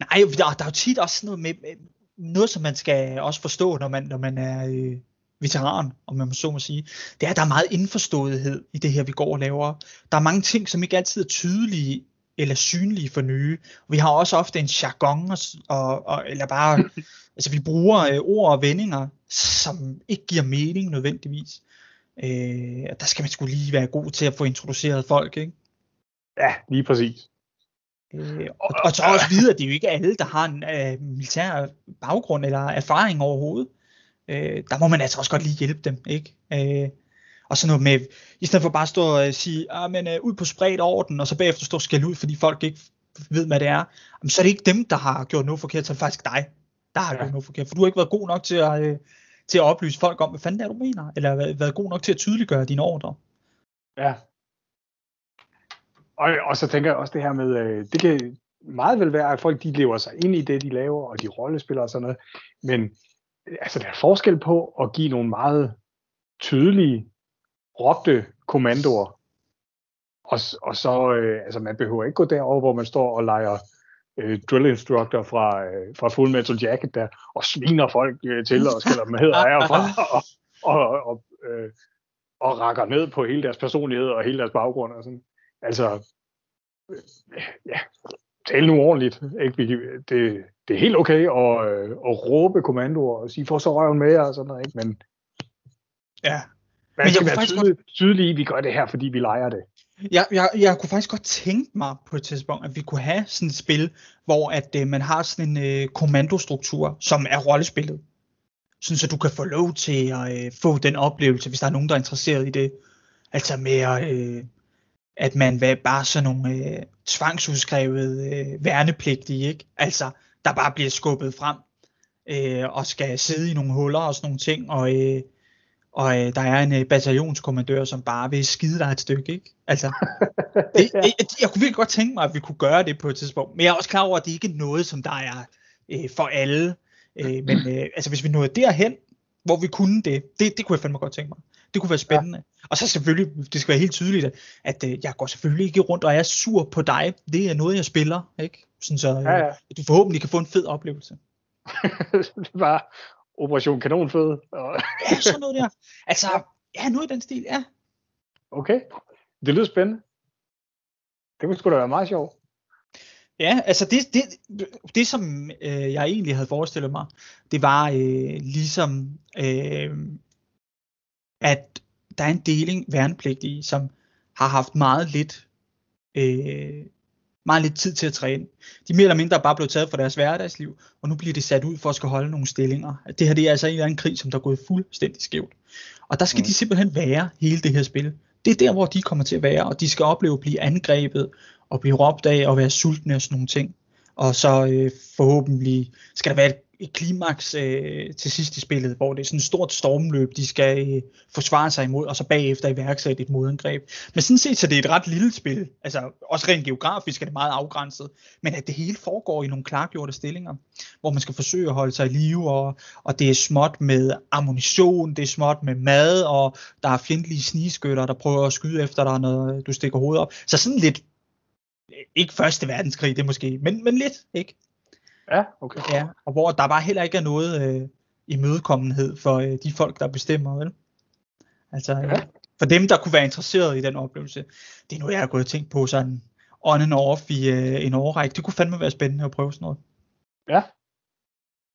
Nej, der er jo tit også sådan noget med, noget som man skal også forstå, når man er veteran, om man så må sige. Det er, at der er meget indforståethed i det her, vi går og laver. Der er mange ting, som ikke altid er tydelige eller synlige for nye. Vi har også ofte en jargon, eller bare, altså vi bruger ord og vendinger, som ikke giver mening nødvendigvis. Der skal man sgu lige være god til at få introduceret folk, ikke? Ja, lige præcis. Og så også vide, at det er jo ikke alle, der har en militær baggrund eller erfaring overhovedet. Der må man altså også godt lige hjælpe dem, ikke? Og sådan noget med, i stedet for bare at stå og sige, ud på spredt orden, og så bagefter stå og skælde ud, fordi folk ikke ved, hvad det er. Jamen, så er det ikke dem, der har gjort noget forkert, så er det faktisk dig, der har gjort noget forkert. For du har ikke været god nok til at oplyse folk om, hvad fanden det er, du mener, eller været god nok til at tydeliggøre dine ordre. Ja. Og så tænker jeg også det her med, det kan meget vel være, at folk de lever sig ind i det, de laver, og de rollespiller og sådan noget, men altså, der er forskel på at give nogle meget tydelige, råbte kommandoer, og så, altså man behøver ikke gå derover, hvor man står og leger drill instructor fra Full Metal Jacket der, og sviner folk til, og skælder dem hedder fra, og rakker ned på hele deres personlighed, og hele deres baggrund, og sådan. Altså, ja, tale nu ordentligt. Ikke? Det er helt okay at råbe kommandoer og sige, få så røven med jer og sådan noget, ikke? Men ja, man skal være tydelig, at vi gør det her, fordi vi leger det. Jeg kunne faktisk godt tænke mig på et tidspunkt, at vi kunne have sådan et spil, hvor at man har sådan en kommandostruktur, som er rollespillet. Sådan, så du kan få lov til at få den oplevelse, hvis der er nogen, der er interesseret i det. Altså med at man var bare sådan nogle tvangsudskrevede værnepligtige, ikke? Altså, der bare bliver skubbet frem og skal sidde i nogle huller og sådan nogle ting, og der er en bataljonskommandør, som bare vil skide dig et stykke, ikke? Altså, jeg kunne virkelig godt tænke mig, at vi kunne gøre det på et tidspunkt, men jeg er også klar over, at det ikke er noget, som der er for alle, men altså, hvis vi nåede derhen, hvor vi kunne det kunne jeg fandme godt tænke mig. Det kunne være spændende. Ja. Og så selvfølgelig, det skal være helt tydeligt, at jeg går selvfølgelig ikke rundt og er sur på dig. Det er noget, jeg spiller, ikke? Sådan så du forhåbentlig kan få en fed oplevelse. Det var Operation Kanonfed. Ja, sådan noget der. Altså, ja, noget i den stil, ja. Okay, det lyder spændende. Det kunne sgu da være meget sjovt. Ja, altså det som jeg egentlig havde forestillet mig, det var ligesom, at der er en deling værnepligtige, som har haft meget lidt tid til at træne. De mere eller mindre er bare blevet taget fra deres hverdagsliv, og nu bliver de sat ud for at skal holde nogle stillinger. Det her det er altså en eller anden krig, som der er gået fuldstændig skævt. Og der skal de simpelthen være hele det her spil. Det er der, hvor de kommer til at være, og de skal opleve at blive angrebet, og blive råbt af, og være sultne og sådan nogle ting. Og så forhåbentlig skal der være et klimaks til sidst i spillet, hvor det er sådan et stort stormløb, de skal forsvare sig imod, og så bagefter iværksætte et modangreb. Men sådan set, så det er et ret lille spil, altså også rent geografisk er det meget afgrænset, men at det hele foregår i nogle klargjorte stillinger, hvor man skal forsøge at holde sig i live, og det er småt med ammunition, det er småt med mad, og der er fjendtlige snigeskytter, der prøver at skyde efter dig, når du stikker hovedet op. Så sådan lidt, ikke første verdenskrig, det måske, men lidt, ikke? Ja, okay. Ja, og hvor der bare heller ikke er noget imødekommenhed for de folk, der bestemmer, vel? Altså, for dem, der kunne være interesseret i den oplevelse, det er noget, jeg har gået og tænkt på sådan on and off i en årrække. Det kunne fandme være spændende at prøve sådan noget. Ja.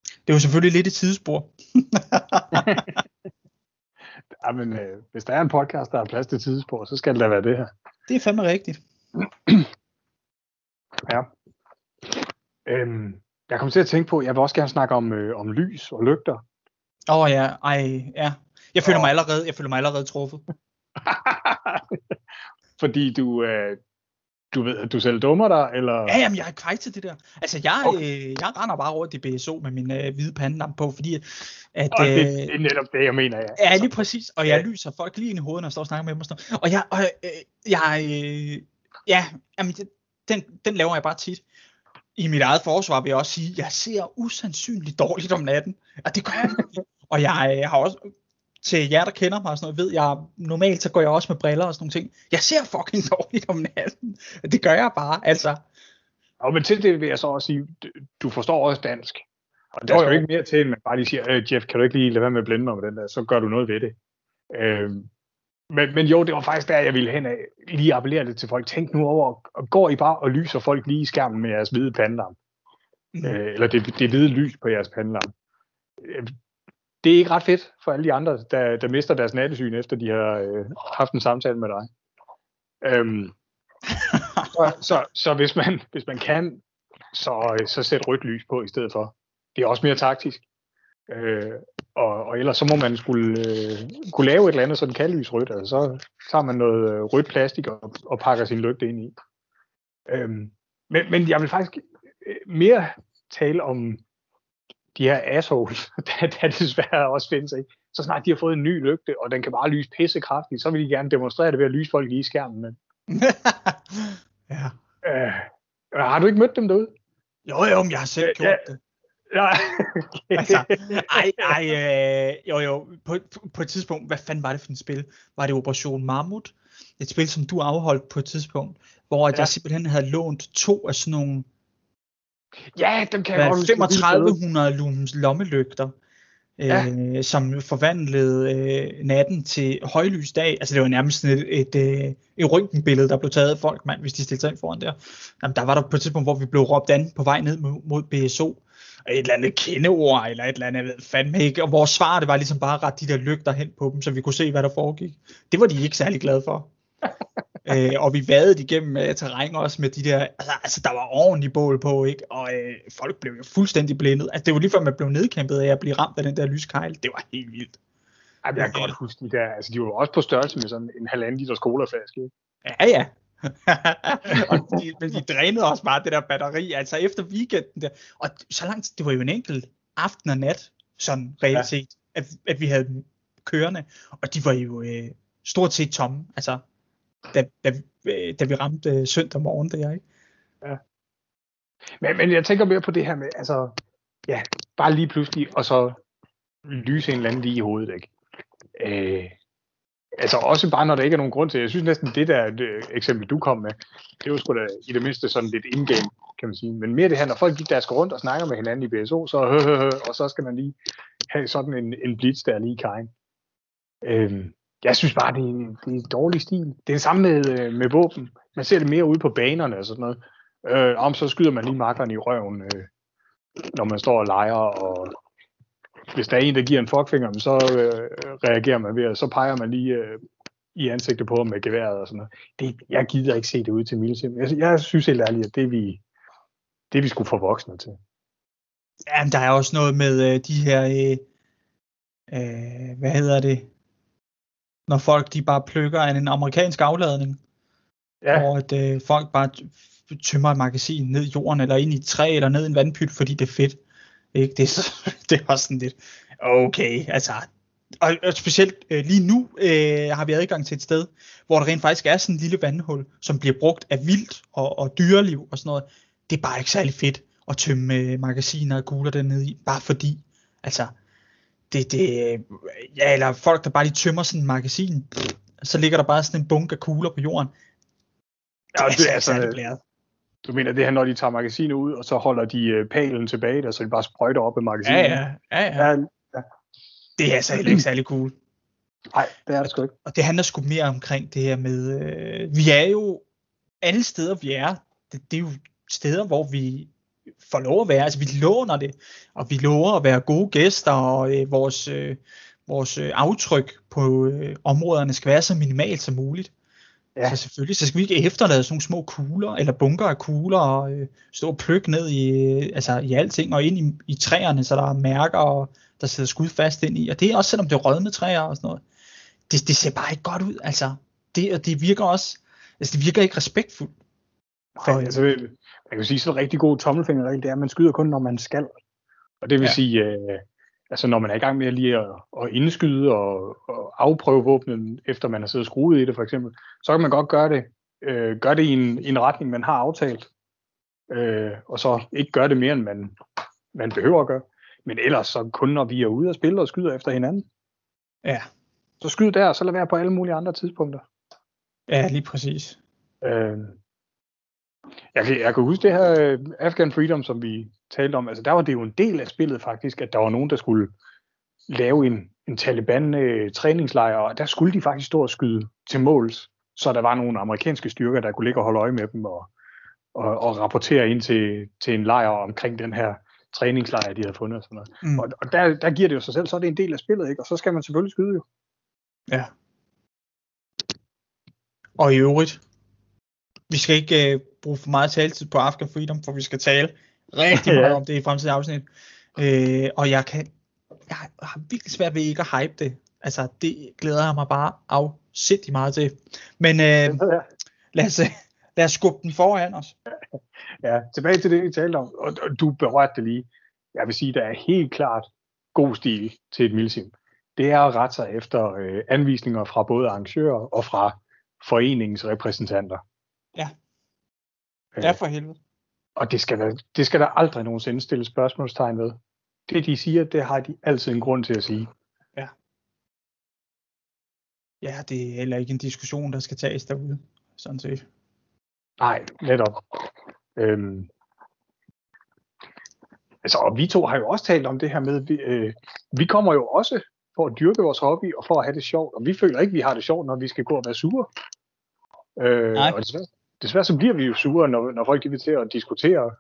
Det er jo selvfølgelig lidt et tidsspor. Jamen, hvis der er en podcast, der er plads til tidsspor, så skal det da være det her. Det er fandme rigtigt. Ja. Jeg kom til at tænke på, jeg vil også gerne snakke om lys og lygter. Jeg føler mig allerede truffet. Fordi du Du selv dummer dig, eller? Ja, jamen, jeg er kvej til det der. Altså, jeg render bare rundt i BSO med min hvide pandelampe på, fordi at... Og det er netop det, jeg mener, ja. Ja, lige præcis. Og jeg lyser folk lige ind i hovedet, når jeg står og snakker med dem og sådan noget. Og den laver jeg bare tit. I mit eget forsvar vil jeg også sige, at jeg ser usandsynligt dårligt om natten. Og det gør jeg. Og jeg har også... Til jer, der kender mig og sådan noget, ved jeg, normalt så går jeg også med briller og sådan nogle ting. Jeg ser fucking dårligt om natten. Det gør jeg bare, altså. Ja, men til det vil jeg så også sige, du forstår også dansk. Og der skal jo ikke mere til, men bare lige siger, Jeff, kan du ikke lige lade være med at blænde mig med den der, så gør du noget ved det. Men jo, det var faktisk der, jeg ville hen af. Lige appellere lidt til folk. Tænk nu over, går I bare og lyser folk lige i skærmen med jeres hvide pandelampe? Eller det hvide lys på jeres pandelampe. Det er ikke ret fedt for alle de andre, der mister deres nattesyn, efter de har haft en samtale med dig. Så hvis man kan, så sæt rødt lys på i stedet for. Det er også mere taktisk. Og ellers så må man skulle lave et eller andet, så den kan lyse rødt. Altså, så tager man noget rødt plastik og pakker sin lygte ind i. Men jeg vil faktisk mere tale om de her assholes, der desværre også findes, ikke? Så snart de har fået en ny lygte, og den kan bare lyse pissekraftigt, så vil de gerne demonstrere det ved at lyse folk lige i skærmen. Men... ja. Har du ikke mødt dem derude? Jo, men jeg har selv gjort det. Nej. altså, på et tidspunkt, hvad fanden var det for et spil? Var det Operation Marmut? Et spil, som du afholdt på et tidspunkt, hvor jeg simpelthen havde lånt 2 af sådan nogle 3500 lumens lommelygter, som forvandlede natten til højlys dag. Altså det var nærmest sådan et røntgenbillede, der blev taget af folk, mand, hvis de stillede sig ind foran der. Jamen, der var der på et tidspunkt, hvor vi blev råbt an på vej ned mod BSO. Et eller andet kendeord, eller et eller andet fandme ikke. Og vores svar, det var ligesom bare at rette de der lygter hen på dem, så vi kunne se, hvad der foregik. Det var de ikke særlig glade for. Og vi vadede igennem terræn også med de der, altså der var ordentligt bål på, ikke? Og folk blev jo fuldstændig blindet. Altså det var lige før man blev nedkæmpet af at blive ramt af den der lyskejl. Det var helt vildt. Ej, jeg kan godt huske de der, altså de var jo også på størrelse med sådan en 1,5 liters colaflaske, ikke? Ja. og de drænede også bare det der batteri, altså efter weekenden der. Og så langt, det var jo en enkelt aften og nat, sådan reelt set, at vi havde dem kørende. Og de var jo stort set tomme, altså. Da vi ramte søndag morgen, det er ikke. Ja. Men jeg tænker mere på det her med, altså, ja, bare lige pludselig, og så lyse en eller anden lige i hovedet, ikke? Altså også bare, når der ikke er nogen grund til. Jeg synes næsten, det der eksempel, du kom med, det var sgu da i det mindste sådan lidt in-game, kan man sige. Men mere det her, når folk gik der skal rundt og snakker med hinanden i BSO, så og så skal man lige have sådan en blitz der lige i kajen. Jeg synes bare, det er en dårlig stil. Det er det samme med våben. Man ser det mere ude på banerne og sådan noget. Så skyder man lige makkeren i røven, når man står og leger. Og hvis der er en, der giver en fuckfinger, så reagerer man ved, og så peger man lige i ansigtet på ham med geværet og sådan noget. Jeg gider ikke se det ud til MilSim. Jeg synes helt ærligt, at det vi skulle få voksne til. Jamen, der er også noget med de her... hvad hedder det? Når folk de bare plukker en amerikansk afladning, og at folk bare tømmer et magasin ned i jorden, eller ind i et træ, eller ned i en vandpyt, fordi det er fedt. Ikke? Det er også sådan lidt, okay, altså. Og specielt lige nu har vi adgang til et sted, hvor der rent faktisk er sådan en lille vandhul, som bliver brugt af vildt og dyreliv og sådan noget. Det er bare ikke særlig fedt at tømme magasiner og kugler dernede i, bare fordi, altså. Eller folk, der bare lige tømmer sådan en magasin, så ligger der bare sådan en bunke af kugler på jorden. Det er altså, du mener det her, når de tager magasinet ud, og så holder de palen tilbage, der, så de bare sprøjter op af magasinet? Ja. Det er altså ikke særlig cool. Nej, det er det sgu ikke. Og det handler sgu mere omkring det her med, vi er jo alle steder, vi er. Det er jo steder, hvor vi... for lov at være, altså vi låner det, og vi lover at være gode gæster, og vores aftryk på områderne skal være så minimalt som muligt. Ja. Så selvfølgelig, så skal vi ikke efterlade sådan nogle små kugler, eller bunker af kugler, og stå og plukke ned i alting, og ind i træerne, så der er mærker, og der sidder skud fast ind i, og det er også selvom det er rødne træer og sådan noget. Det ser bare ikke godt ud, altså. Det virker ikke respektfuldt. Nej, altså, man kan sige, så rigtig god tommelfingerregel, det er, at man skyder kun, når man skal. Og det vil sige, altså når man er i gang med lige at indskyde og afprøve våbnet, efter man har siddet og skruet i det for eksempel, så kan man godt gøre det i en retning, man har aftalt, og så ikke gøre det mere, end man behøver at gøre. Men ellers så kun, når vi er ude og spille og skyder efter hinanden. Ja. Så skyd der, og så lad være på alle mulige andre tidspunkter. Ja, lige præcis. Jeg kan huske det her Afghan Freedom, som vi talte om. Altså der var det jo en del af spillet faktisk, at der var nogen, der skulle lave en Taliban-træningslejr, og der skulle de faktisk stå og skyde til måls. Så der var nogle amerikanske styrker, der kunne ligge og holde øje med dem og rapportere ind til en lejr omkring den her træningslejr, de havde fundet og sådan noget. Mm. Og der giver det jo sig selv, så er det en del af spillet, ikke? Og så skal man selvfølgelig skyde jo. Ja. Og i øvrigt, vi skal ikke bruge for meget taletid på Afghan Freedom, for vi skal tale rigtig meget om det i fremtidige afsnit. Og jeg har virkelig svært ved ikke at hype det. Altså, det glæder jeg mig bare afsindig meget til. Men lad os skubbe den foran os. Ja, tilbage til det, vi talte om. Og du berørte det lige. Jeg vil sige, der er helt klart god stil til et milsim. Det er at rette sig efter anvisninger fra både arrangører og fra foreningens repræsentanter. Ja, det er for helvede. Og det skal der aldrig nogensinde stille spørgsmålstegn ved. Det de siger, det har de altid en grund til at sige. Ja. Ja, det er heller ikke en diskussion, der skal tages derude, sådan set. Nej, netop. Altså, og vi to har jo også talt om det her med, vi kommer jo også for at dyrke vores hobby og for at have det sjovt, og vi føler ikke, vi har det sjovt, når vi skal gå og være sure. Og desværre så bliver vi jo sure, når folk vil til at diskutere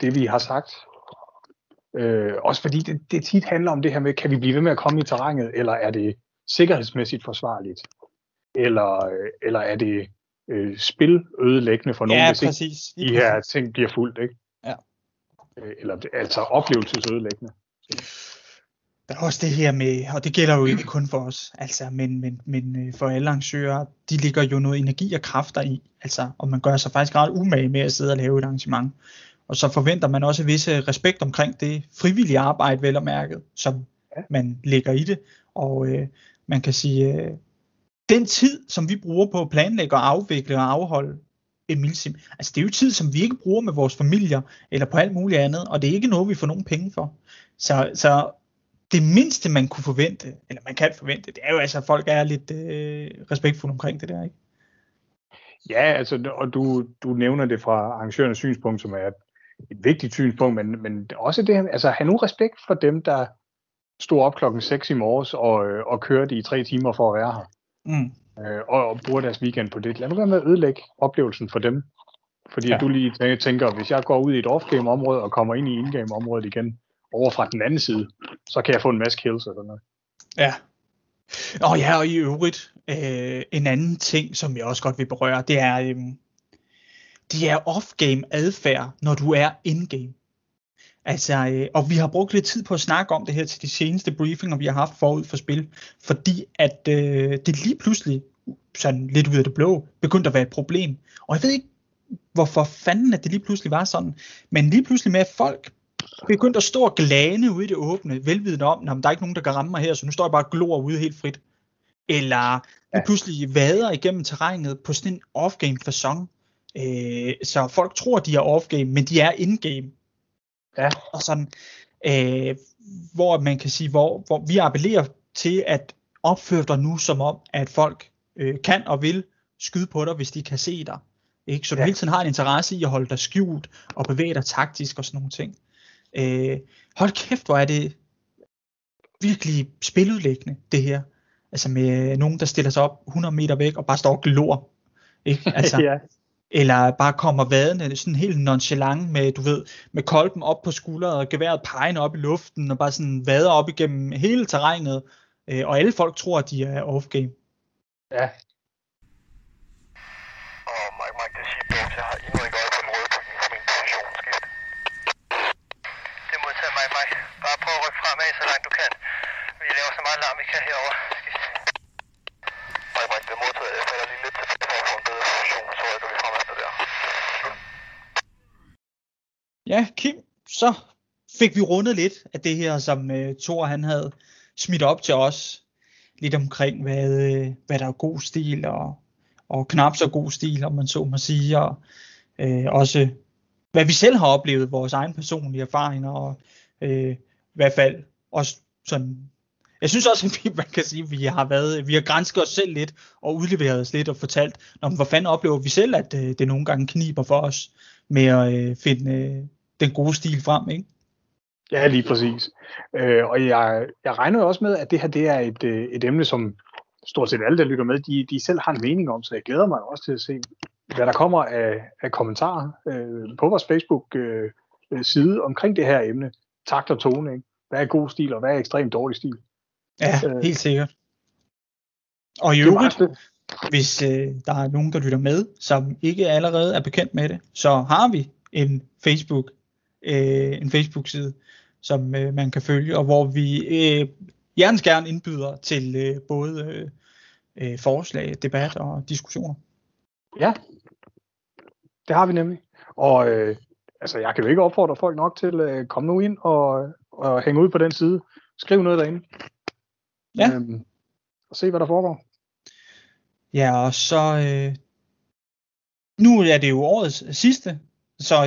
det, vi har sagt. Også fordi det tit handler om det her med, kan vi blive ved med at komme i terrænet, eller er det sikkerhedsmæssigt forsvarligt? Eller er det spilødelæggende for nogen, hvis de her ting bliver fuldt, ikke? Ja. Eller altså oplevelsesødelæggende. Der er også det her med, og det gælder jo ikke kun for os, altså, men for alle arrangører, de ligger jo noget energi og kræfter i, altså, og man gør sig faktisk ret umage med at sidde og lave et arrangement. Og så forventer man også visse respekt omkring det frivillige arbejde, vel og mærket, som man lægger i det. Og man kan sige, den tid, som vi bruger på at planlægge og afvikle og afholde et milsim, altså det er jo tid, som vi ikke bruger med vores familier, eller på alt muligt andet, og det er ikke noget, vi får nogen penge for. Så det mindste, man kunne forvente, eller man kan forvente, det er jo altså, at folk er lidt respektfulde omkring det der, ikke? Ja, altså, og du nævner det fra arrangørernes synspunkt, som er et vigtigt synspunkt, men også det her, altså, have nu respekt for dem, der stod op 6:00 i morges og kørte i 3 timer for at være her. Mm. Og bruger deres weekend på det. Lad mig gøre med at ødelægge oplevelsen for dem. Fordi du lige tænker, hvis jeg går ud i et off-game-område og kommer ind i in-game-området igen, over fra den anden side, så kan jeg få en masse kills eller noget. Ja. Og i øvrigt, en anden ting, som jeg også godt vil berøre, det er off-game adfærd, når du er in-game. Altså, og vi har brugt lidt tid på at snakke om det her til de seneste briefinger, vi har haft forud for spil, fordi at det lige pludselig, sådan lidt ud af det blå, begyndte at være et problem. Og jeg ved ikke, hvorfor fanden at det lige pludselig var sådan, men lige pludselig med folk begyndte at stå og glane ude i det åbne, velvidende om, at der er ikke nogen, der kan ramme mig her, så nu står jeg bare og glor ude helt frit. Eller pludselig vader igennem terrænet på sådan en off-game façon. Så folk tror, de er off-game, men de er in-game. Ja. Og sådan, hvor man kan sige, hvor vi appellerer til at opføre dig nu som om, at folk kan og vil skyde på dig, hvis de kan se dig. Ikke? Så du hele tiden har en interesse i at holde dig skjult og bevæge dig taktisk og sådan nogle ting. Hold kæft, hvor er det virkelig spiludlæggende det her. Altså med nogen, der stiller sig op 100 meter væk og bare står og glor, ikke? Altså, eller bare kommer vadende sådan helt nonchalant med, du ved, med kolben op på skulderen og geværet pegende op i luften og bare sådan vader op igennem hele terrænet, og alle folk tror, at de er off-game. Ja. Herovre. Mike, det modtaget. Jeg falder lige lidt til for at få en bedre position, så rykker vi frem efter der. Ja, Kim, så fik vi rundet lidt af det her, som Thor han havde smidt op til os. Lidt omkring, hvad der er god stil, og knap så god stil, om man så må sige. Og også, hvad vi selv har oplevet, vores egen personlige erfaringer, og i hvert fald også sådan... Jeg synes også, at man kan sige, at vi har gransket os selv lidt, og udleveret os lidt, og fortalt, hvor fanden oplever vi selv, at det nogle gange kniber for os, med at finde den gode stil frem, ikke? Ja, lige præcis. Og jeg regner jo også med, at det her det er et emne, som stort set alle, der lytter med, de selv har en mening om, så jeg glæder mig også til at se, hvad der kommer af kommentarer på vores Facebook-side omkring det her emne. Takt og tone, ikke? Hvad er god stil, og hvad er ekstremt dårlig stil? Ja, helt sikkert. Og i øvrigt, hvis der er nogen, der lytter med, som ikke allerede er bekendt med det, så har vi en Facebook-side, som man kan følge, og hvor vi hjertens gerne indbyder til både forslag, debat og diskussioner. Ja, det har vi nemlig. Og jeg kan jo ikke opfordre folk nok til at komme nu ind og hænge ud på den side. Skriv noget derinde. Ja. Og se, hvad der foregår. Ja, og så... nu er det jo årets sidste, så...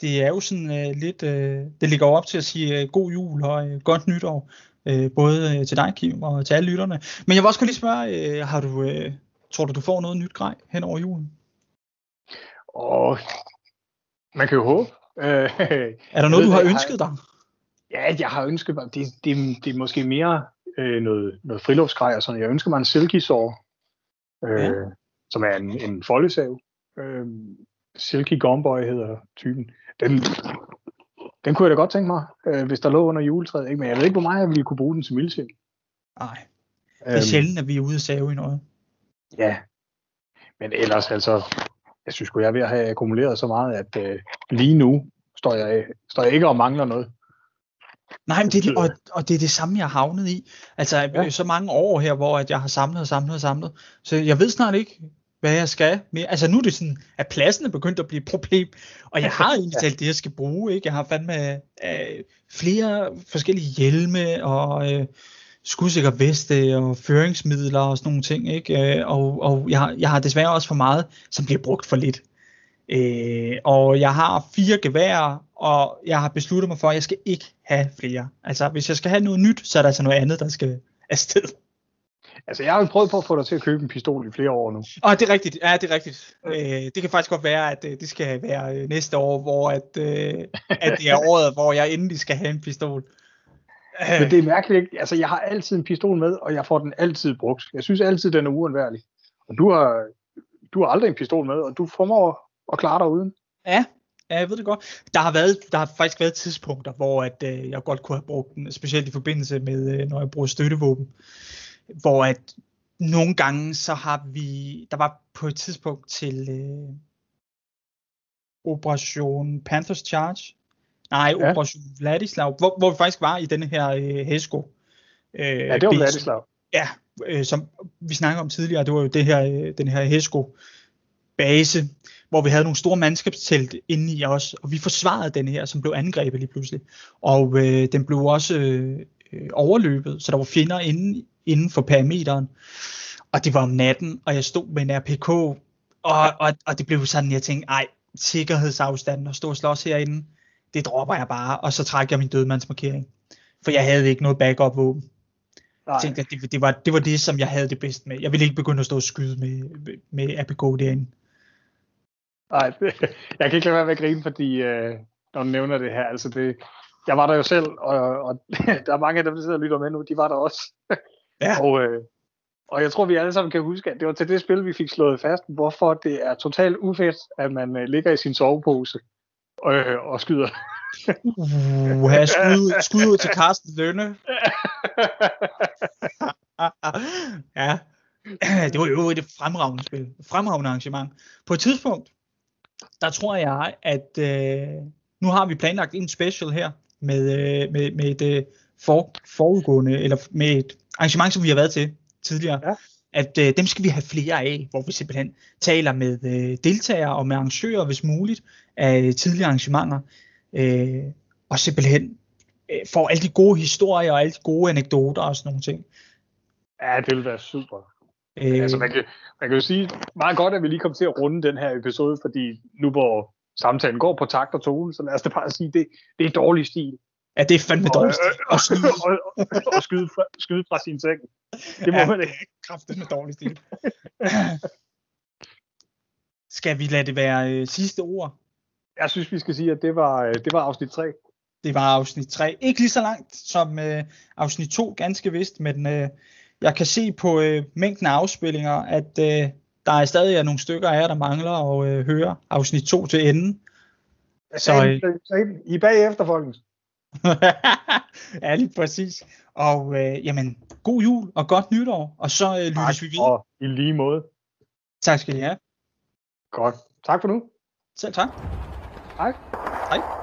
Det er jo sådan lidt, det ligger op til at sige god jul og godt nytår, både til dig, Kim, og til alle lytterne. Men jeg vil også lige spørge, tror du får noget nyt grej hen over julen? Og man kan jo håbe. Er der noget, du har ønsket dig? Ja, jeg har ønsket mig, det er måske mere noget friluftsgrej og sådan. Jeg ønsker mig en silky-saw, som er en foldesav. Silky-gomboy hedder typen. Den kunne jeg da godt tænke mig, hvis der lå under juletræet. Ikke? Men jeg ved ikke, hvor meget jeg ville kunne bruge den til MilSim. Nej, det er sjældent, at vi er ude at save i noget. Ja, men ellers altså, jeg synes godt jeg er ved at have akkumuleret så meget, at lige nu står jeg ikke og mangler noget. Nej, men det er det samme, jeg har havnet i. Altså så mange år her, hvor at jeg har samlet. Så jeg ved snart ikke, hvad jeg skal med. Altså nu er det sådan, at pladsen er begyndt at blive et problem, og jeg har egentlig talt det, jeg skal bruge, ikke? Jeg har fandme flere forskellige hjelme, og skudsikker veste, og føringsmidler, og sådan nogle ting, ikke? Og jeg har desværre også for meget, som bliver brugt for lidt. Og jeg har 4 geværer, og jeg har besluttet mig for, at jeg skal ikke have flere. Altså hvis jeg skal have noget nyt, så er der altså noget andet, der skal afsted. Altså, jeg har jo prøvet på at få dig til at købe en pistol i flere år nu. Det er rigtigt. Ja, det er rigtigt. Det kan faktisk godt være, at det skal være næste år, hvor at det er året, hvor jeg endelig skal have en pistol. Men det er mærkeligt, ikke? Altså, jeg har altid en pistol med, og jeg får den altid brugt. Jeg synes altid, den er uundværlig. Og du har aldrig en pistol med, og du formår at klare dig uden. Ja, jeg ved det godt. Der har faktisk været tidspunkter, hvor at, jeg godt kunne have brugt den, specielt i forbindelse med, når jeg bruger støttevåben. Hvor at nogle gange så har vi, der var på et tidspunkt til Operation Panthers Charge, Operation Vladislav, hvor vi faktisk var i denne her hæsko. Det var base. Vladislav. Ja, som vi snakkede om tidligere, det var jo det her, den her hæsko base, hvor vi havde nogle store mandskabstelt inde i os, og vi forsvarede den her, som blev angrebet lige pludselig. Og den blev også overløbet, så der var fjender inden for perimeteren, og det var om natten, og jeg stod med en RPK, og det blev sådan, jeg tænkte, sikkerhedsafstanden og stå og slås herinde, det dropper jeg bare, og så trækker jeg min dødmandsmarkering, for jeg havde ikke noget backup våben. Jeg tænkte, at det var det, som jeg havde det bedst med. Jeg ville ikke begynde at stå og skyde med RPK derinde. Nej, jeg kan ikke lade være med at grine, fordi når du nævner det her, altså det, jeg var der jo selv, og der er mange af dem, der sidder og lytter med nu, de var der også. Ja. Og jeg tror, vi alle sammen kan huske, at det var til det spil, vi fik slået fast, hvorfor det er totalt ufedt, at man ligger i sin sovepose og skyder. Skud ud til Carsten Lønne. Ja, det var jo et fremragende spil. Fremragende arrangement. På et tidspunkt, der tror jeg, at nu har vi planlagt en special her med et forudgående, eller med et arrangement, som vi har været til tidligere, at dem skal vi have flere af, hvor vi simpelthen taler med deltagere og med arrangører, hvis muligt, af tidligere arrangementer, og simpelthen får alle de gode historier og alle de gode anekdoter og sådan nogle ting. Ja, det vil være super. Altså, man kan jo sige meget godt, at vi lige kom til at runde den her episode, fordi nu hvor samtalen går på takt og tone, så lad os da bare sige, det er dårlig stil. Ja, det er fandme dårlig stil. Og skyde fra sin seng. Det må man ikke. Kræftet med dårlig stil. Skal vi lade det være sidste ord? Jeg synes, vi skal sige, at det var afsnit 3. Det var afsnit 3. Ikke lige så langt som afsnit 2, ganske vist, men jeg kan se på mængden af afspillinger, at der er stadig nogle stykker af jer, der mangler at høre afsnit 2 til enden. Så I er bagefter, folkens. Ja, lige præcis. Og jamen, god jul og godt nytår, og så lyttes vi videre. Og i lige måde. Tak skal I have. Godt. Tak for nu. Selv tak. Hej. Hej.